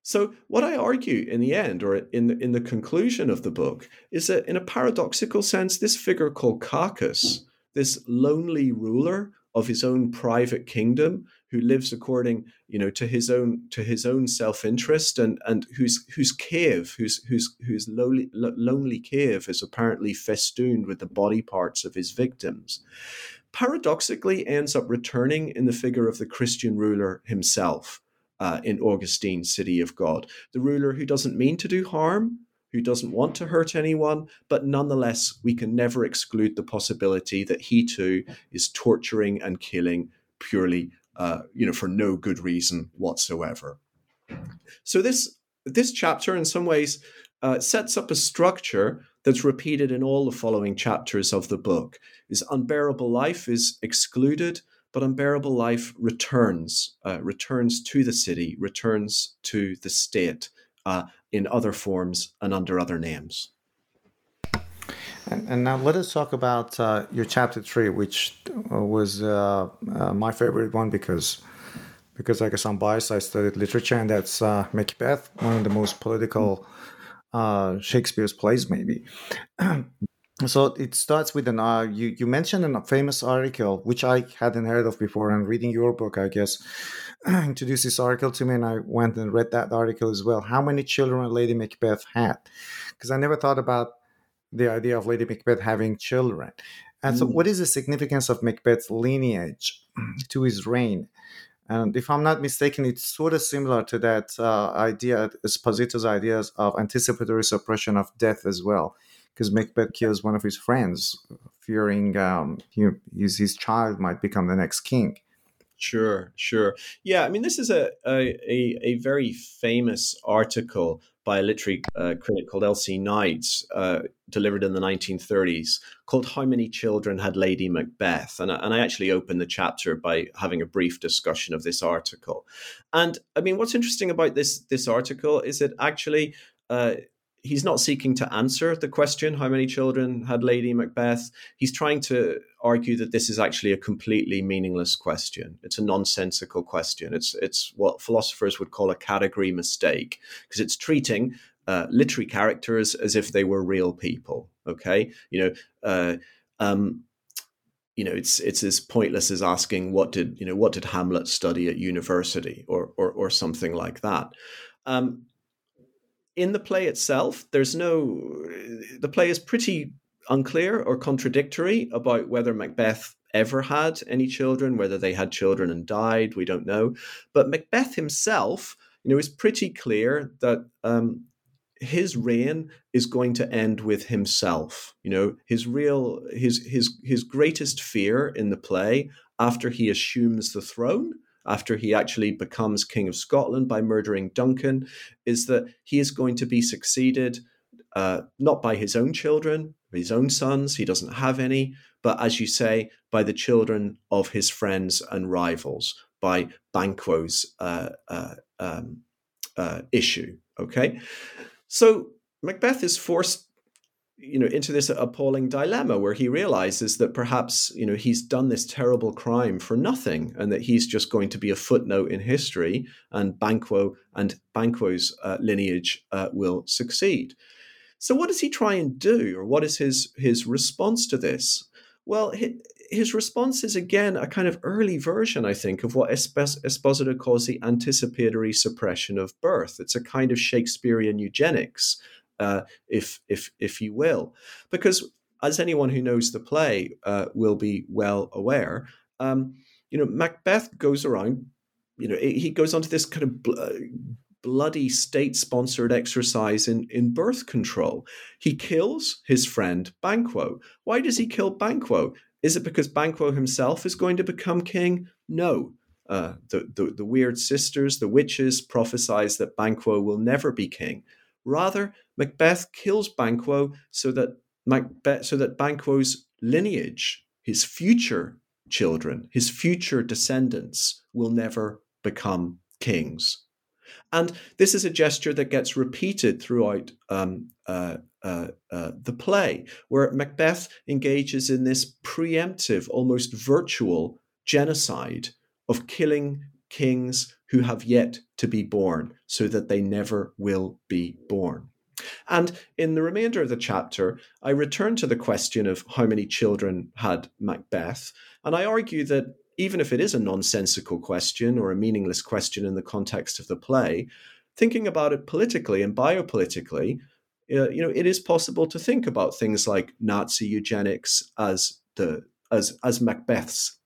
So what I argue in the end, or in the conclusion of the book, is that in a paradoxical sense, this figure called Cacus, this lonely ruler of his own private kingdom, who lives according, you know, to his own self-interest, and whose lonely cave is apparently festooned with the body parts of his victims, paradoxically ends up returning in the figure of the Christian ruler himself. In Augustine's City of God, the ruler who doesn't mean to do harm, who doesn't want to hurt anyone, but nonetheless, we can never exclude the possibility that he too is torturing and killing purely, for no good reason whatsoever. So this chapter, in some ways, sets up a structure that's repeated in all the following chapters of the book. Is Unbearable Life is excluded. But Unbearable Life returns to the city, returns to the state in other forms and under other names. And now let us talk about your chapter 3, which was my favorite one because I guess I'm biased. I studied literature, and that's Macbeth, one of the most political Shakespeare's plays, maybe. So it starts with an you mentioned a famous article, which I hadn't heard of before, and reading your book, I guess, introduced this article to me, and I went and read that article as well. How many children Lady Macbeth had? Because I never thought about the idea of Lady Macbeth having children. And so what is the significance of Macbeth's lineage to his reign? And if I'm not mistaken, it's sort of similar to that idea, Esposito's ideas of anticipatory suppression of death as well. Because Macbeth kills one of his friends, fearing his child might become the next king. Sure. Yeah, I mean, this is a very famous article by a literary critic called Elsie Knight, delivered in the 1930s, called "How Many Children Had Lady Macbeth?" And I actually opened the chapter by having a brief discussion of this article. And I mean, what's interesting about this article is that actually. He's not seeking to answer the question, how many children had Lady Macbeth? He's trying to argue that this is actually a completely meaningless question. It's a nonsensical question. It's what philosophers would call a category mistake, because it's treating literary characters as if they were real people. Okay, it's as pointless as asking what did Hamlet study at university or something like that. In the play itself, the play is pretty unclear or contradictory about whether Macbeth ever had any children, whether they had children and died, we don't know. But Macbeth himself, is pretty clear that his reign is going to end with himself. His greatest fear in the play, after he assumes the throne, after he actually becomes King of Scotland by murdering Duncan, is that he is going to be succeeded not by his own children, his own sons, he doesn't have any, but as you say, by the children of his friends and rivals, by Banquo's issue, okay? So Macbeth is forced into this appalling dilemma where he realizes that perhaps, he's done this terrible crime for nothing and that he's just going to be a footnote in history, and Banquo's lineage will succeed. So what does he try and do, or what is his response to this? Well, his response is, again, a kind of early version, I think, of what Esposito calls the anticipatory suppression of birth. It's a kind of Shakespearean eugenics, if you will, because as anyone who knows the play will be well aware, Macbeth goes around, he goes onto this kind of bloody state-sponsored exercise in birth control. He kills his friend Banquo. Why does he kill Banquo? Is it because Banquo himself is going to become king? No. The weird sisters, the witches, prophesize that Banquo will never be king. Rather, Macbeth kills Banquo so that Macbeth, so that Banquo's lineage, his future children, his future descendants will never become kings. And this is a gesture that gets repeated throughout the play, where Macbeth engages in this preemptive, almost virtual genocide of killing kings who have yet to be born, so that they never will be born. And in the remainder of the chapter, I return to the question of how many children had Macbeth, and I argue that even if it is a nonsensical question or a meaningless question in the context of the play, thinking about it politically and biopolitically, it is possible to think about things like Nazi eugenics as Macbeth's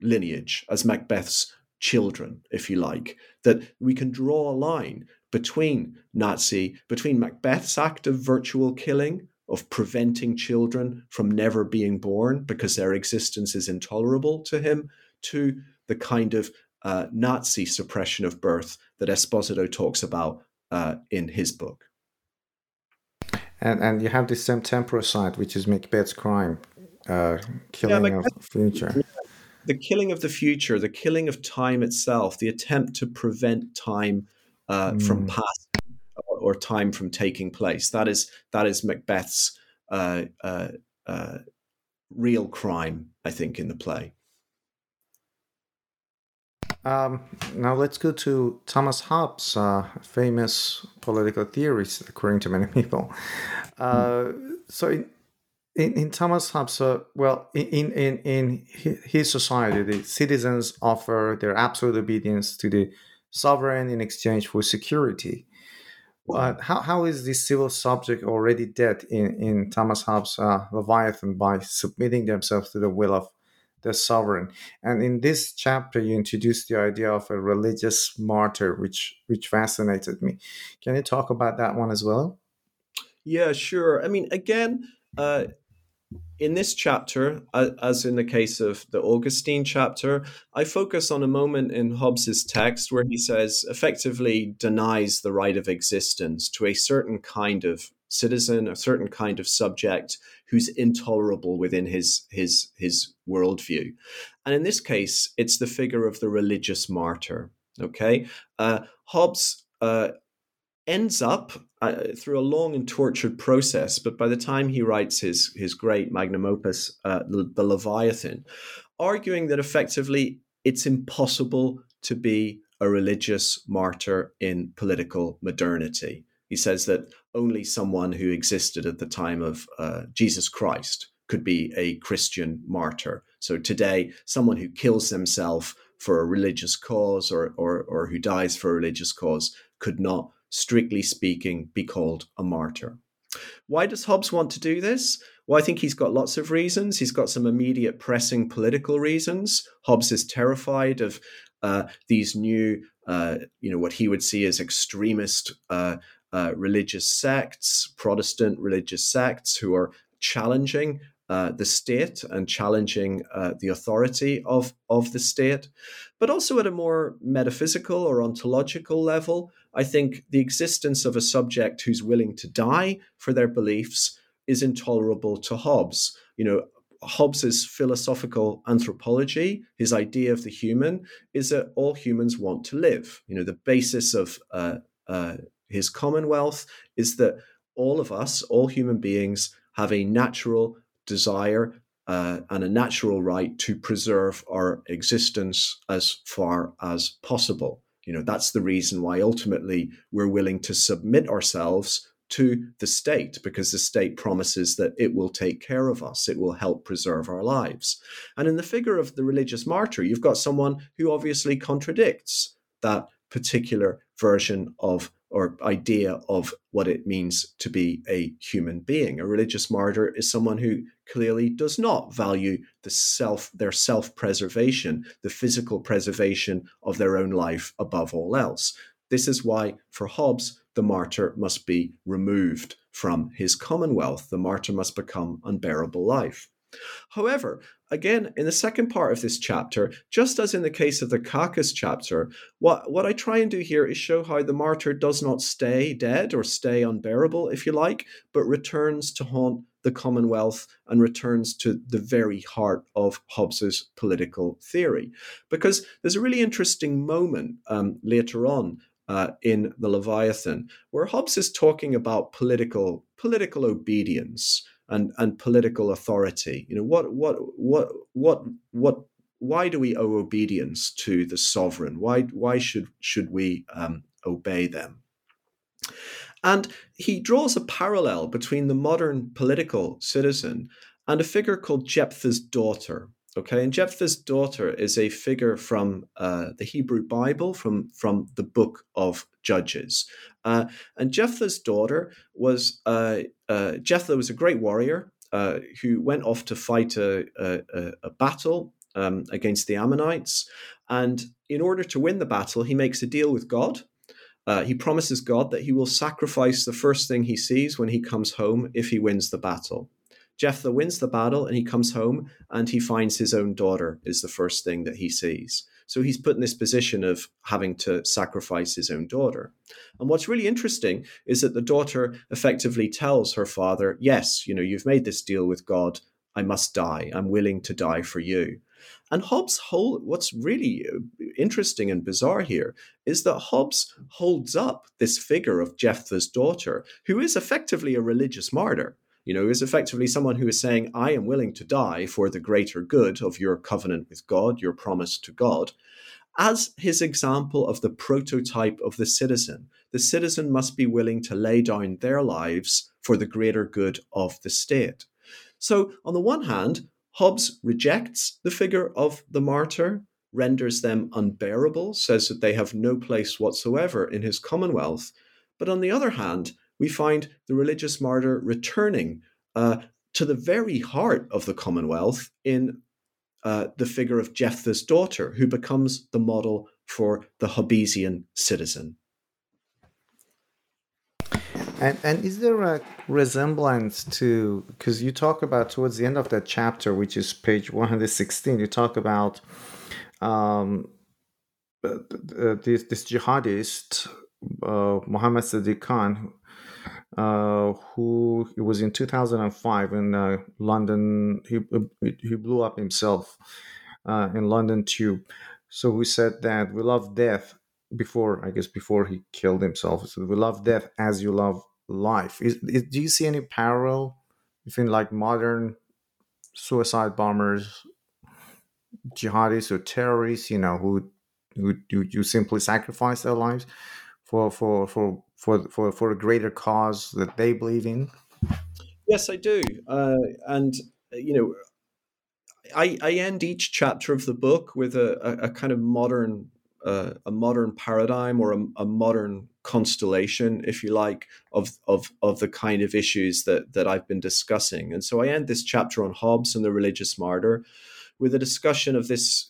lineage, as Macbeth's children, if you like, that we can draw a line between Macbeth's act of virtual killing, of preventing children from never being born because their existence is intolerable to him, to the kind of Nazi suppression of birth that Esposito talks about in his book. And you have this same temporal side, which is Macbeth's crime, killing of the future. The killing of the future, the killing of time itself, the attempt to prevent time from passing or time from taking place. That is Macbeth's real crime, I think, in the play. Now let's go to Thomas Hobbes, famous political theorist, according to many people. So in Thomas Hobbes, in his society, the citizens offer their absolute obedience to the sovereign in exchange for security. How is this civil subject already dead in Thomas Hobbes' Leviathan by submitting themselves to the will of the sovereign? And in this chapter, you introduced the idea of a religious martyr, which fascinated me. Can you talk about that one as well? Yeah, sure. I mean, again, in this chapter, as in the case of the Augustine chapter, I focus on a moment in Hobbes's text where he says, effectively denies the right of existence to a certain kind of citizen, a certain kind of subject who's intolerable within his worldview. And in this case, it's the figure of the religious martyr. Okay, Hobbes ends up through a long and tortured process, but by the time he writes his great magnum opus, the Leviathan, arguing that effectively it's impossible to be a religious martyr in political modernity. He says that only someone who existed at the time of Jesus Christ could be a Christian martyr. So today, someone who kills themselves for a religious cause or who dies for a religious cause could not, strictly speaking, be called a martyr. Why does Hobbes want to do this? Well, I think he's got lots of reasons. He's got some immediate pressing political reasons. Hobbes is terrified of these new, what he would see as extremist religious sects, Protestant religious sects who are challenging the state and challenging the authority of the state. But also at a more metaphysical or ontological level, I think the existence of a subject who's willing to die for their beliefs is intolerable to Hobbes. Hobbes's philosophical anthropology, his idea of the human, is that all humans want to live. The basis of his commonwealth is that all of us, all human beings, have a natural desire and a natural right to preserve our existence as far as possible. That's the reason why ultimately we're willing to submit ourselves to the state, because the state promises that it will take care of us. It will help preserve our lives. And in the figure of the religious martyr, you've got someone who obviously contradicts that particular version of or idea of what it means to be a human being. A religious martyr is someone who clearly does not value their self-preservation, the physical preservation of their own life above all else. This is why, for Hobbes, the martyr must be removed from his commonwealth. The martyr must become unbearable life. However, again, in the second part of this chapter, just as in the case of the Cacus chapter, what I try and do here is show how the martyr does not stay dead or stay unbearable, if you like, but returns to haunt the Commonwealth and returns to the very heart of Hobbes's political theory. Because there's a really interesting moment later on in the Leviathan where Hobbes is talking about political obedience and political authority. You know, what why do we owe obedience to the sovereign? Why should we obey them? And he draws a parallel between the modern political citizen and a figure called Jephthah's daughter. Okay, and Jephthah's daughter is a figure from the Hebrew Bible, from the book of Judges. And Jephthah's daughter was Jephthah was a great warrior who went off to fight a battle against the Ammonites. And in order to win the battle, he makes a deal with God. He promises God that he will sacrifice the first thing he sees when he comes home if he wins the battle. Jephthah wins the battle and he comes home and he finds his own daughter is the first thing that he sees. So he's put in this position of having to sacrifice his own daughter. And what's really interesting is that the daughter effectively tells her father, yes, you know, you've made this deal with God. I must die. I'm willing to die for you. And what's really interesting and bizarre here is that Hobbes holds up this figure of Jephthah's daughter, who is effectively a religious martyr. You know, is effectively someone who is saying, I am willing to die for the greater good of your covenant with God, your promise to God, as his example of the prototype of the citizen. The citizen must be willing to lay down their lives for the greater good of the state. So on the one hand, Hobbes rejects the figure of the martyr, renders them unbearable, says that they have no place whatsoever in his commonwealth. But on the other hand, we find the religious martyr returning to the very heart of the Commonwealth in the figure of Jephthah's daughter, who becomes the model for the Hobbesian citizen. And is there a resemblance to, because you talk about towards the end of that chapter, which is page 116, you talk about this jihadist, Mohammad Sidique Khan, who it was in 2005 in London. He blew up himself in London tube. So we said that we love death before he killed himself. So we love death as you love life. Do you see any parallel between like modern suicide bombers, jihadists or terrorists, you know, who simply sacrifice their lives for a greater cause that they believe in? Yes, I do. And, you know, I end each chapter of the book with a kind of modern a modern paradigm or a modern constellation, if you like, of the kind of issues that I've been discussing. And so I end this chapter on Hobbes and the religious martyr with a discussion of this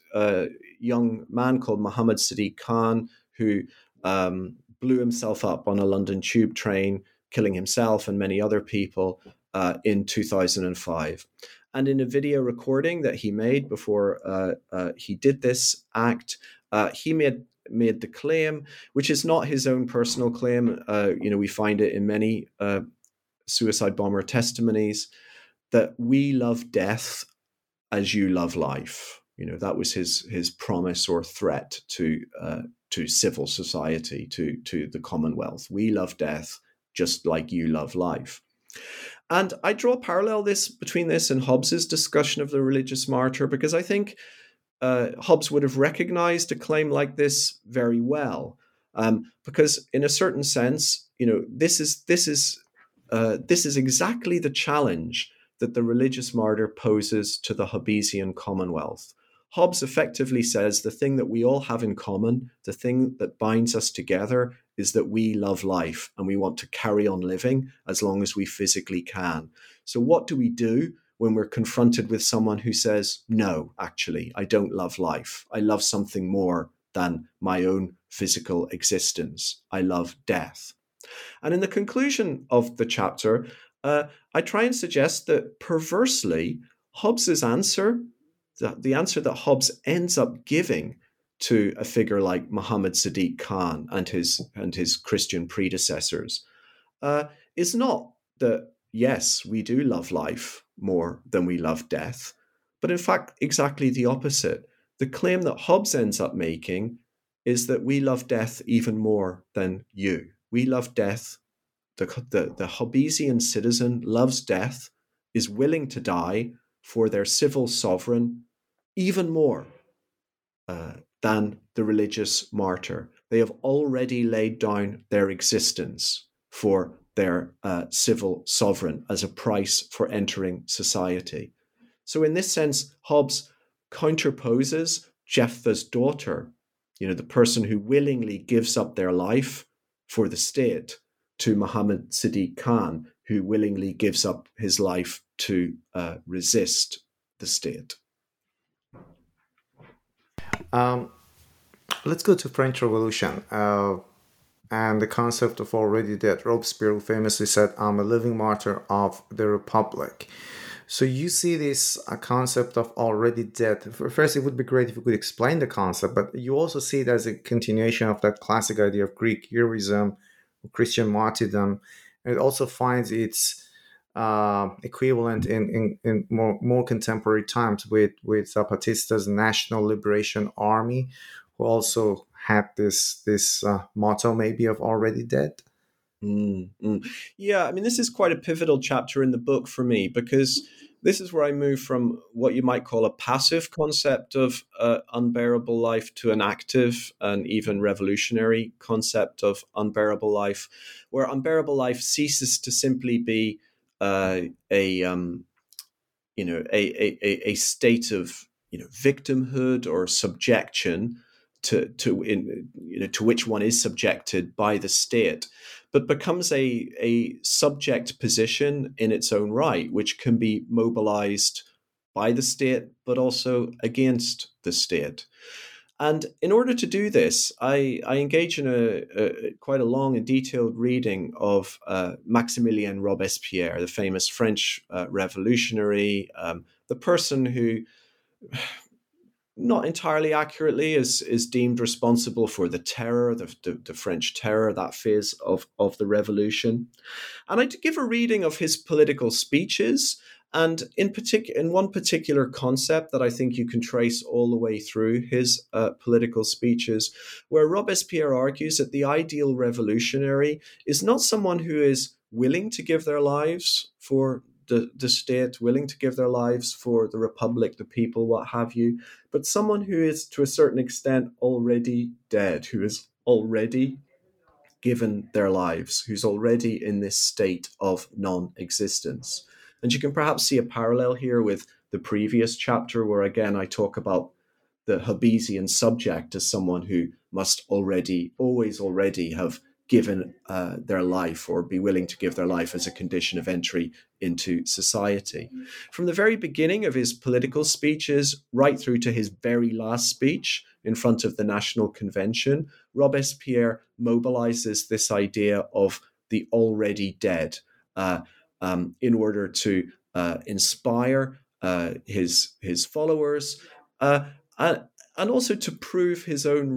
young man called Mohammad Sidique Khan, who blew himself up on a London tube train, killing himself and many other people in 2005. And in a video recording that he made before he did this act, he made the claim, which is not his own personal claim. You know, we find it in many suicide bomber testimonies, that we love death as you love life. You know, that was his promise or threat to civil society, to the Commonwealth. We love death just like you love life. And I draw a parallel between this and Hobbes's discussion of the religious martyr, because I think Hobbes would have recognized a claim like this very well, because in a certain sense, you know, this is exactly the challenge that the religious martyr poses to the Hobbesian Commonwealth. Hobbes effectively says the thing that we all have in common, the thing that binds us together, is that we love life and we want to carry on living as long as we physically can. So what do we do when we're confronted with someone who says, no, actually, I don't love life. I love something more than my own physical existence. I love death. And in the conclusion of the chapter, I try and suggest that perversely, Hobbes's answer, the answer that Hobbes ends up giving to a figure like Mohammad Sidique Khan and his Christian predecessors, is not that yes, we do love life more than we love death, but in fact, exactly the opposite. The claim that Hobbes ends up making is that we love death even more than you. We love death. The Hobbesian citizen loves death, is willing to die for their civil sovereign even more than the religious martyr. They have already laid down their existence for their civil sovereign as a price for entering society. So in this sense, Hobbes counterposes Jephthah's daughter, the person who willingly gives up their life for the state, to Mohammad Sidique Khan, who willingly gives up his life to resist the state. Let's go to French Revolution and the concept of already dead. Robespierre famously said, "I'm a living martyr of the Republic." So you see this concept of already dead. First, it would be great if you could explain the concept, but you also see it as a continuation of that classic idea of Greek heroism, Christian martyrdom, and it also finds its equivalent in more contemporary times with Zapatista's National Liberation Army, who also had this motto maybe of already dead. Yeah, I mean, this is quite a pivotal chapter in the book for me, because this is where I move from what you might call a passive concept of unbearable life to an active and even revolutionary concept of unbearable life, where unbearable life ceases to simply be a state of victimhood or subjection to which one is subjected by the state, but becomes a subject position in its own right, which can be mobilized by the state, but also against the state. And in order to do this, I engage in quite a long and detailed reading of Maximilien Robespierre, the famous French revolutionary, the person who, not entirely accurately, is deemed responsible for the terror, the French terror, that phase of the revolution. And I give a reading of his political speeches, and in one particular concept that I think you can trace all the way through his political speeches, where Robespierre argues that the ideal revolutionary is not someone who is willing to give their lives for the state, willing to give their lives for the republic, the people, what have you, but someone who is to a certain extent already dead, who has already given their lives, who's already in this state of non-existence. And you can perhaps see a parallel here with the previous chapter, where again I talk about the Hobbesian subject as someone who must already have given their life, or be willing to give their life as a condition of entry into society. From the very beginning of his political speeches right through to his very last speech in front of the National Convention, Robespierre mobilizes this idea of the already dead in order to inspire his followers and also to prove his own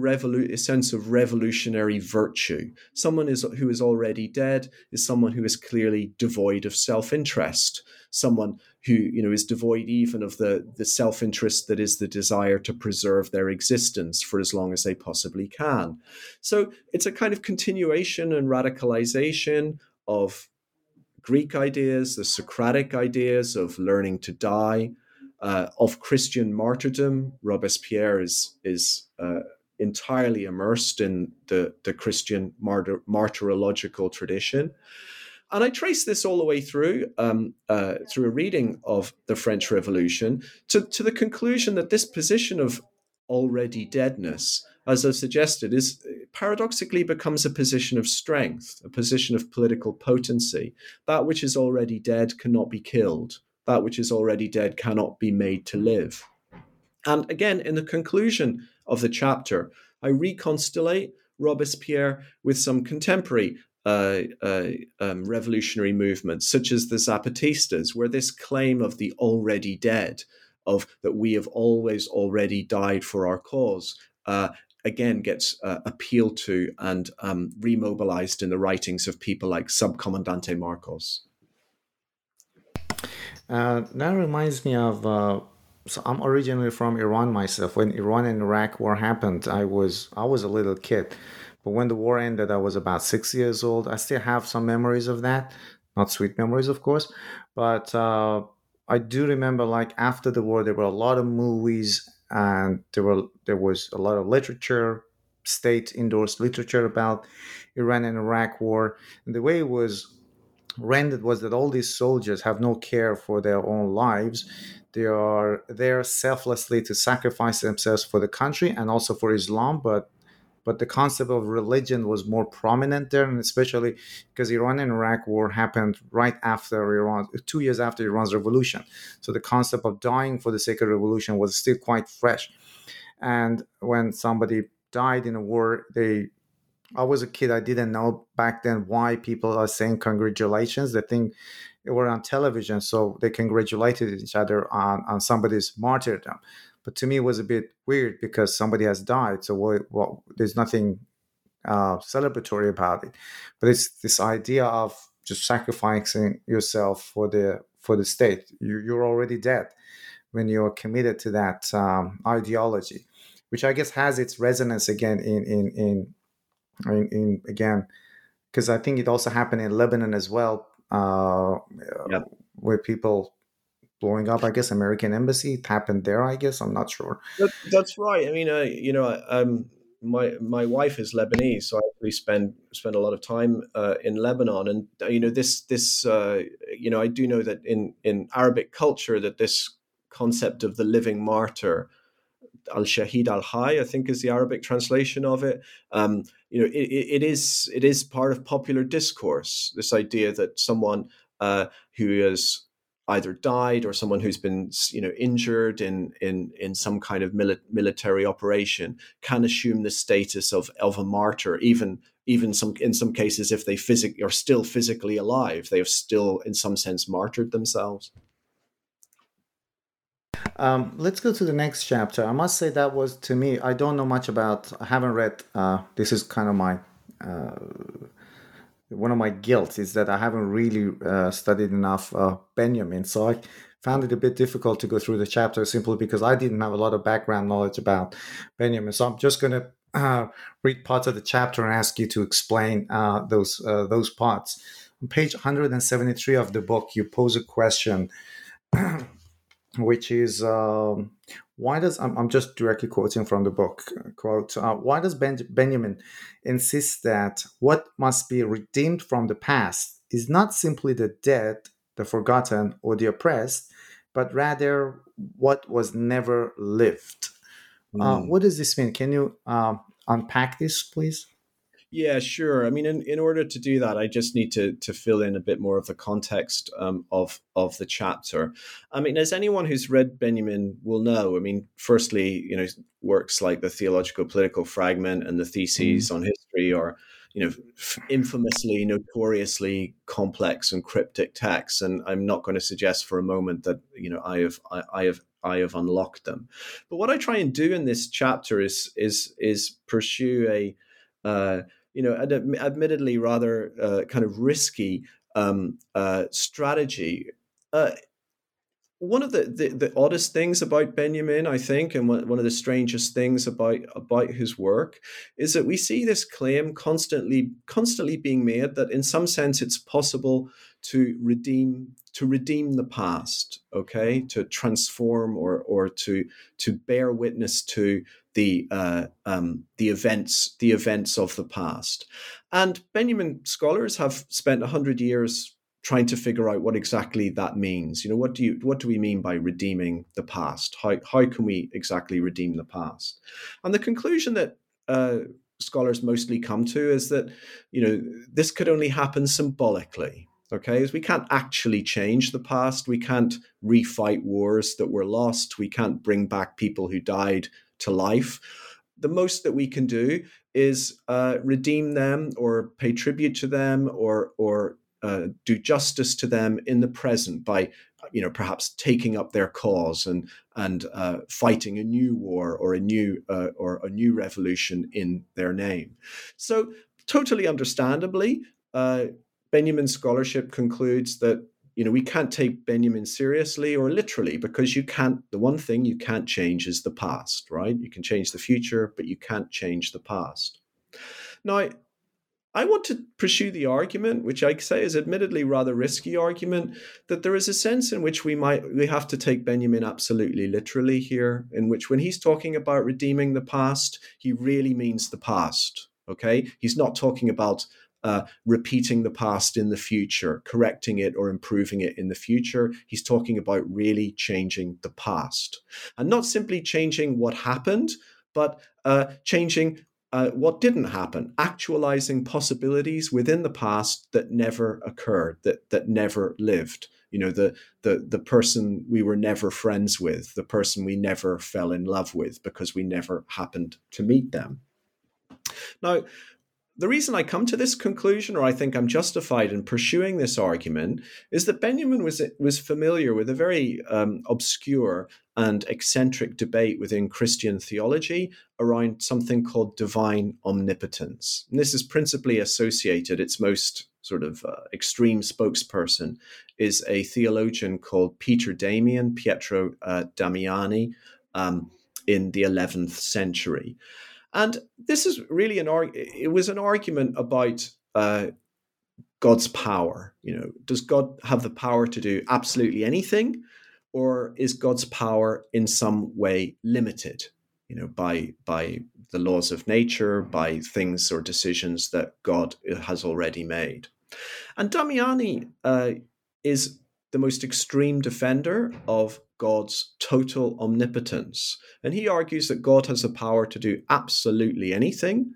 sense of revolutionary virtue. Someone who is already dead is someone who is clearly devoid of self-interest, someone who is devoid even of the self-interest that is the desire to preserve their existence for as long as they possibly can. So it's a kind of continuation and radicalization of Greek ideas, the Socratic ideas of learning to die, of Christian martyrdom. Robespierre is entirely immersed in the Christian martyrological tradition. And I trace this all the way through a reading of the French Revolution to the conclusion that this position of already deadness, as I've suggested, is paradoxically becomes a position of strength, a position of political potency. That which is already dead cannot be killed. That which is already dead cannot be made to live. And again, in the conclusion of the chapter, I reconstellate Robespierre with some contemporary revolutionary movements, such as the Zapatistas, where this claim of the already dead, of that we have always already died for our cause, again gets appealed to and remobilized in the writings of people like Subcomandante Marcos. That reminds me of, so I'm originally from Iran myself. When Iran and Iraq war happened, I was a little kid. But when the war ended, I was about 6 years old. I still have some memories of that. Not sweet memories, of course. But I do remember, like, after the war, there were a lot of movies and there was a lot of literature, state-endorsed literature about Iran and Iraq war. And the way it was rendered was that all these soldiers have no care for their own lives. They are there selflessly to sacrifice themselves for the country and also for Islam, but the concept of religion was more prominent there, and especially because Iran and Iraq war happened right after 2 years after Iran's revolution. So the concept of dying for the sake of revolution was still quite fresh. And when somebody died in a war, I was a kid, I didn't know back then why people are saying congratulations. They think they were on television, so they congratulated each other on somebody's martyrdom. But to me, it was a bit weird because somebody has died, so well, there's nothing celebratory about it. But it's this idea of just sacrificing yourself for the state. You're already dead when you're committed to that ideology, which I guess has its resonance again in again, because I think it also happened in Lebanon as well, where people. Blowing up, I guess, American embassy. It happened there, I guess. I'm not sure. That's right. I mean, my wife is Lebanese, so I actually spend a lot of time in Lebanon. And I do know that in Arabic culture that this concept of the living martyr, al-shahid al-hay, I think is the Arabic translation of it. It is part of popular discourse. This idea that someone who is either died or someone who's been, injured in some kind of military operation can assume the status of a martyr, even in some cases if they are still physically alive, they have still in some sense martyred themselves. Let's go to the next chapter. I must say that was, to me, I don't know much about. I haven't read. This is kind of my. One of my guilt is that I haven't really studied enough Benjamin. So I found it a bit difficult to go through the chapter simply because I didn't have a lot of background knowledge about Benjamin. So I'm just going to read parts of the chapter and ask you to explain those parts. On page 173 of the book, you pose a question, which is, why does, I'm just directly quoting from the book, quote, why does Benjamin insist that what must be redeemed from the past is not simply the dead, the forgotten, or the oppressed, but rather what was never lived? What does this mean? Can you unpack this, please? Yeah, sure. I mean, in order to do that, I just need to fill in a bit more of the context of the chapter. I mean, as anyone who's read Benjamin will know, I mean, firstly, works like the Theological Political Fragment and the Theses on History are, infamously, notoriously complex and cryptic texts. And I'm not going to suggest for a moment that, I have unlocked them. But what I try and do in this chapter is pursue a admittedly rather kind of risky strategy. One of the oddest things about Benjamin, I think, and one of the strangest things about his work is that we see this claim constantly being made that in some sense it's possible to redeem the past, okay, to transform or to bear witness to the events of the past. And Benjamin scholars have spent 100 years trying to figure out what exactly that means. What do we mean by redeeming the past? How can we exactly redeem the past? And the conclusion that scholars mostly come to is that this could only happen symbolically. Okay, we can't actually change the past. We can't refight wars that were lost. We can't bring back people who died to life. The most that we can do is redeem them, or pay tribute to them, or do justice to them in the present by, perhaps taking up their cause and fighting a new war or a new revolution in their name. So, totally understandably, Benjamin scholarship concludes that you know, we can't take Benjamin seriously or literally, because you can't, the one thing you can't change is the past, right? You can change the future, but you can't change the past. Now, I want to pursue the argument, which I say is admittedly rather risky argument, that there is a sense in which we have to take Benjamin absolutely literally here, in which when he's talking about redeeming the past, he really means the past, okay? He's not talking about repeating the past in the future, correcting it or improving it in the future. He's talking about really changing the past, and not simply changing what happened, but changing what didn't happen, actualizing possibilities within the past that never occurred, that never lived. You know, the person we were never friends with, the person we never fell in love with, because we never happened to meet them. Now, the reason I come to this conclusion, or I think I'm justified in pursuing this argument, is that Benjamin was familiar with a very obscure and eccentric debate within Christian theology around something called divine omnipotence. And this is principally associated, its most sort of extreme spokesperson is a theologian called Peter Damian, Pietro Damiani, in the 11th century. And this is really it was an argument about God's power. You know, does God have the power to do absolutely anything, or is God's power in some way limited, you know, by the laws of nature, by things or decisions that God has already made? And Damiani is the most extreme defender of God's total omnipotence. And he argues that God has the power to do absolutely anything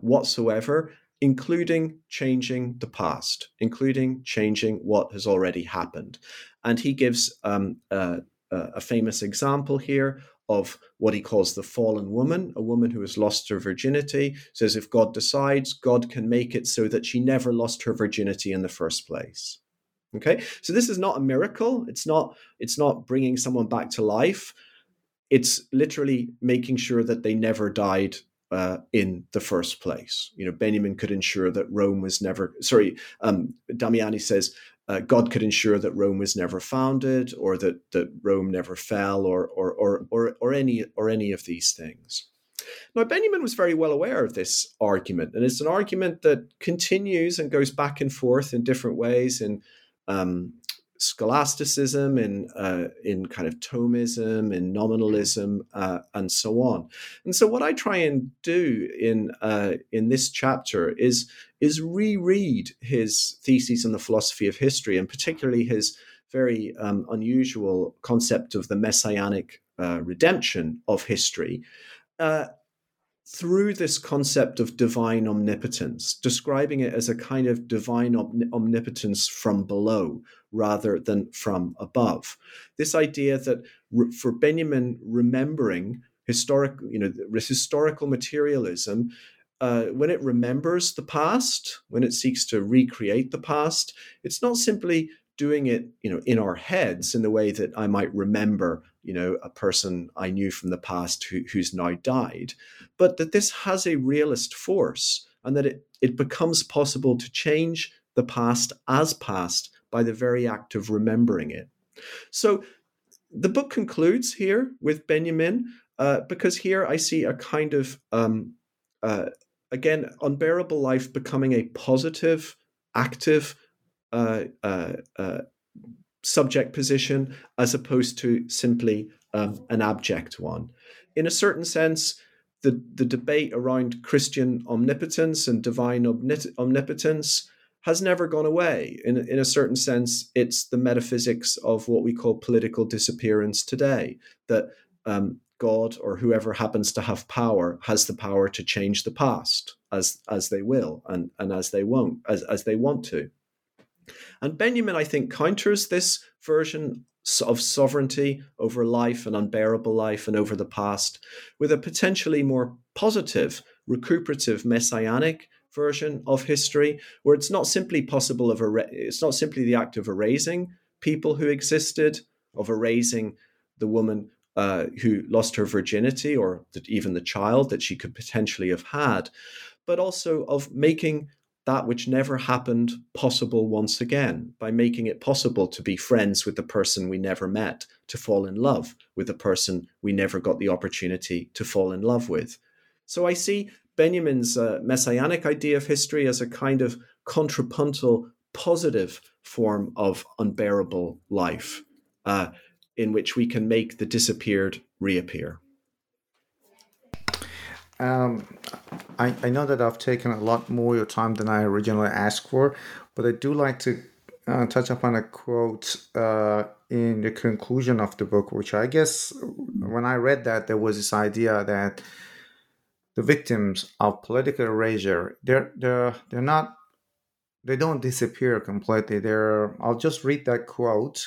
whatsoever, including changing the past, including changing what has already happened. And he gives a famous example here of what he calls the fallen woman, a woman who has lost her virginity. Says if God decides, God can make it so that she never lost her virginity in the first place. Okay, so this is not a miracle. It's not bringing someone back to life. It's literally making sure that they never died in the first place. You know, Benjamin could ensure that Rome was never. Damiani says God could ensure that Rome was never founded, or that Rome never fell, or any of these things. Now, Benjamin was very well aware of this argument, and it's an argument that continues and goes back and forth in different ways in scholasticism, in kind of Thomism, in nominalism, and so on. And so, what I try and do in this chapter is reread his theses on the philosophy of history, and particularly his very unusual concept of the messianic redemption of history, through this concept of divine omnipotence, describing it as a kind of divine omnipotence from below rather than from above. This idea that for Benjamin, remembering historical materialism, when it remembers the past, when it seeks to recreate the past, it's not simply doing it, you know, in our heads in the way that I might remember, you know, a person I knew from the past who's now died, but that this has a realist force, and that it becomes possible to change the past as past by the very act of remembering it. So the book concludes here with Benjamin, because here I see a kind of, again, unbearable life becoming a positive, active, subject position, as opposed to simply an abject one. In a certain sense, the debate around Christian omnipotence and divine omnipotence has never gone away. In a certain sense, it's the metaphysics of what we call political disappearance today, that God, or whoever happens to have power, has the power to change the past as they will and as they won't, as they want to. And Benjamin, I think, counters this version of sovereignty over life and unbearable life and over the past with a potentially more positive, recuperative, messianic version of history, where it's not simply possible it's not simply the act of erasing people who existed, of erasing the woman who lost her virginity, or that even the child that she could potentially have had, but also of making that which never happened possible once again, by making it possible to be friends with the person we never met, to fall in love with the person we never got the opportunity to fall in love with. So I see Benjamin's messianic idea of history as a kind of contrapuntal, positive form of unbearable life, in which we can make the disappeared reappear. I know that I've taken a lot more of your time than I originally asked for, but I do like to touch upon a quote in the conclusion of the book, which I guess when I read that, there was this idea that the victims of political erasure, they don't disappear completely. I'll just read that quote.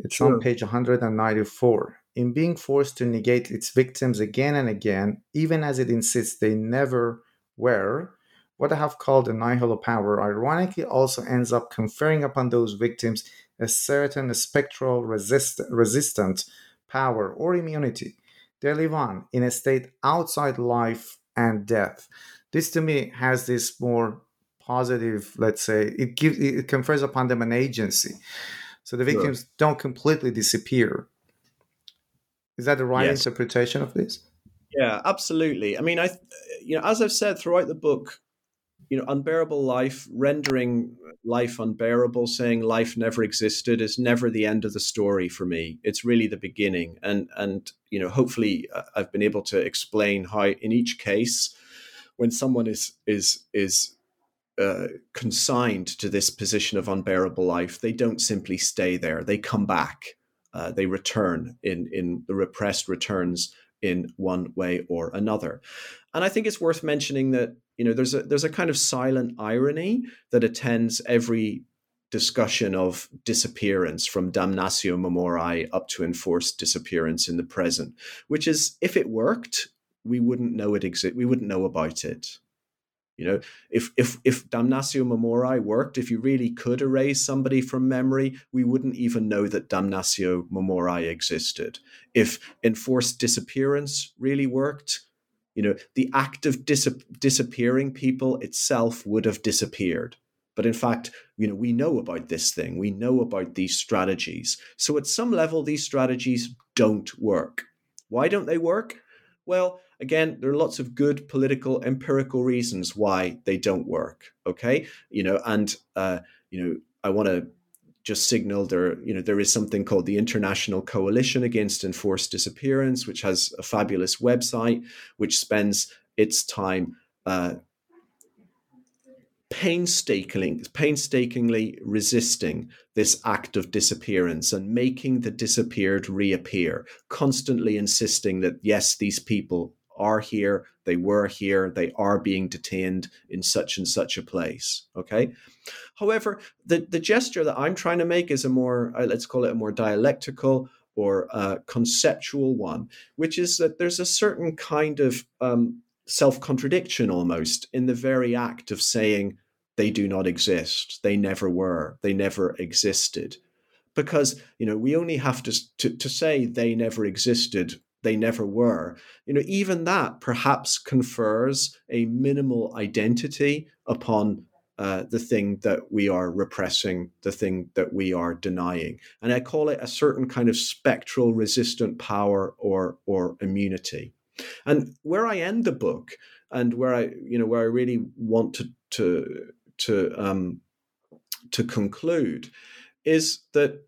It's sure. On page 194. In being forced to negate its victims again and again, even as it insists they never were, what I have called a nihilo power ironically also ends up conferring upon those victims a certain spectral resistant power or immunity. They live on in a state outside life and death. This to me has this more positive, let's say, it confers upon them an agency. So the victims sure. don't completely disappear. Is that the right yes. interpretation of this? Yeah, absolutely. I mean, as I've said throughout the book, unbearable life, rendering life unbearable, saying life never existed is never the end of the story for me. It's really the beginning. And hopefully I've been able to explain how in each case, when someone is consigned to this position of unbearable life, they don't simply stay there. They come back. They return in the repressed returns in one way or another. And I think it's worth mentioning that, there's a kind of silent irony that attends every discussion of disappearance, from damnatio memoriae up to enforced disappearance in the present, which is, if it worked, we wouldn't know it exists. We wouldn't know about it. If damnatio memoriae worked, if you really could erase somebody from memory, we wouldn't even know that damnatio memoriae existed. If enforced disappearance really worked, the act of disappearing people itself would have disappeared. But in fact, we know about this thing. We know about these strategies. So at some level, these strategies don't work. Why don't they work? Well, again, there are lots of good political empirical reasons why they don't work. Okay, I want to just signal there is something called the International Coalition Against Enforced Disappearance, which has a fabulous website which spends its time painstakingly resisting this act of disappearance and making the disappeared reappear, constantly insisting that, yes, these people are here, they were here, they are being detained in such and such a place. Okay. However, the gesture that I'm trying to make is a more dialectical or conceptual one, which is that there's a certain kind of self-contradiction almost in the very act of saying they do not exist, they never were, they never existed. Because, we only have to say they never existed, they never were. Even that perhaps confers a minimal identity upon the thing that we are repressing, the thing that we are denying. And I call it a certain kind of spectral resistant power or immunity. And where I end the book, and where I really want to conclude, is that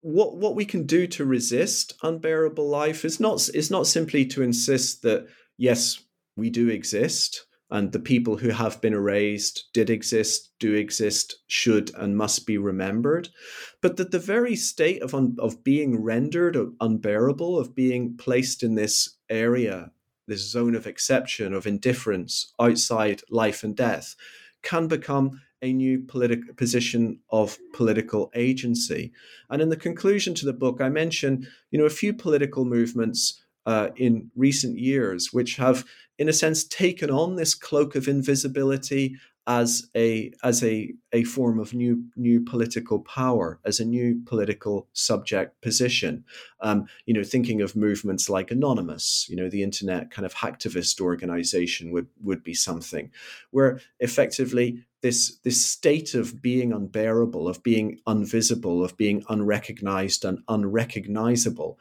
what we can do to resist unbearable life is not simply to insist that, yes, we do exist, and the people who have been erased did exist, do exist, should and must be remembered, but that the very state of being rendered unbearable, of being placed in this area, this zone of exception, of indifference, outside life and death, can become a new position of political agency. And in the conclusion to the book, I mention, a few political movements in recent years, which have, in a sense, taken on this cloak of invisibility as a form of new political power, as a new political subject position. Thinking of movements like Anonymous, the internet kind of hacktivist organization would be something where effectively this state of being unbearable, of being invisible, of being unrecognized and unrecognizable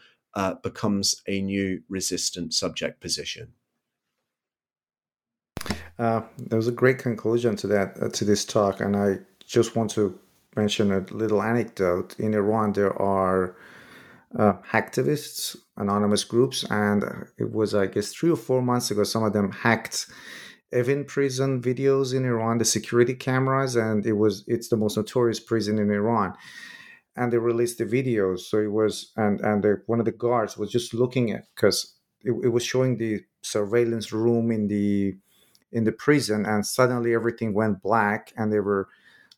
becomes a new resistant subject position. There was a great conclusion to that to this talk, and I just want to mention a little anecdote. In Iran, there are hacktivists, anonymous groups, and it was, I guess, 3 or 4 months ago, some of them hacked Evin prison videos in Iran, the security cameras, and it's the most notorious prison in Iran. And they released the videos. So it was, and one of the guards was just looking at, because it was showing the surveillance room in the prison, and suddenly everything went black, and there were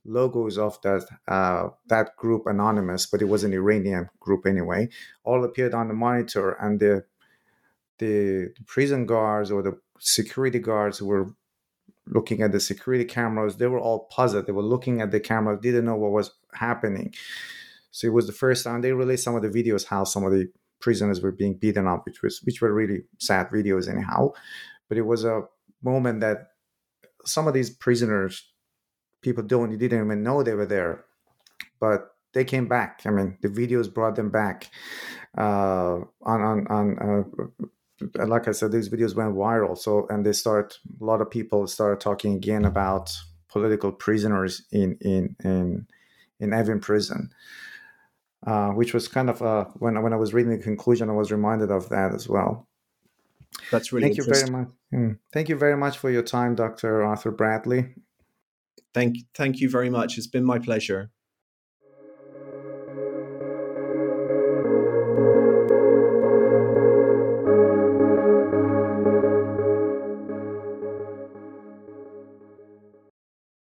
logos of that group Anonymous, but it was an Iranian group anyway, all appeared on the monitor, and the prison guards or the security guards who were looking at the security cameras, they were all puzzled. They were looking at the camera, didn't know what was happening. So it was the first time they released some of the videos, how some of the prisoners were being beaten up, which were really sad videos anyhow. But it was a moment that some of these prisoners, people didn't even know they were there, but they came back. I mean, the videos brought them back. Like I said, these videos went viral. So, and a lot of people started talking again about political prisoners in Evin prison, which was kind of when I was reading the conclusion, I was reminded of that as well. That's really interesting. Thank you very much. Thank you very much for your time, Dr. Arthur Bradley. Thank you very much. It's been my pleasure.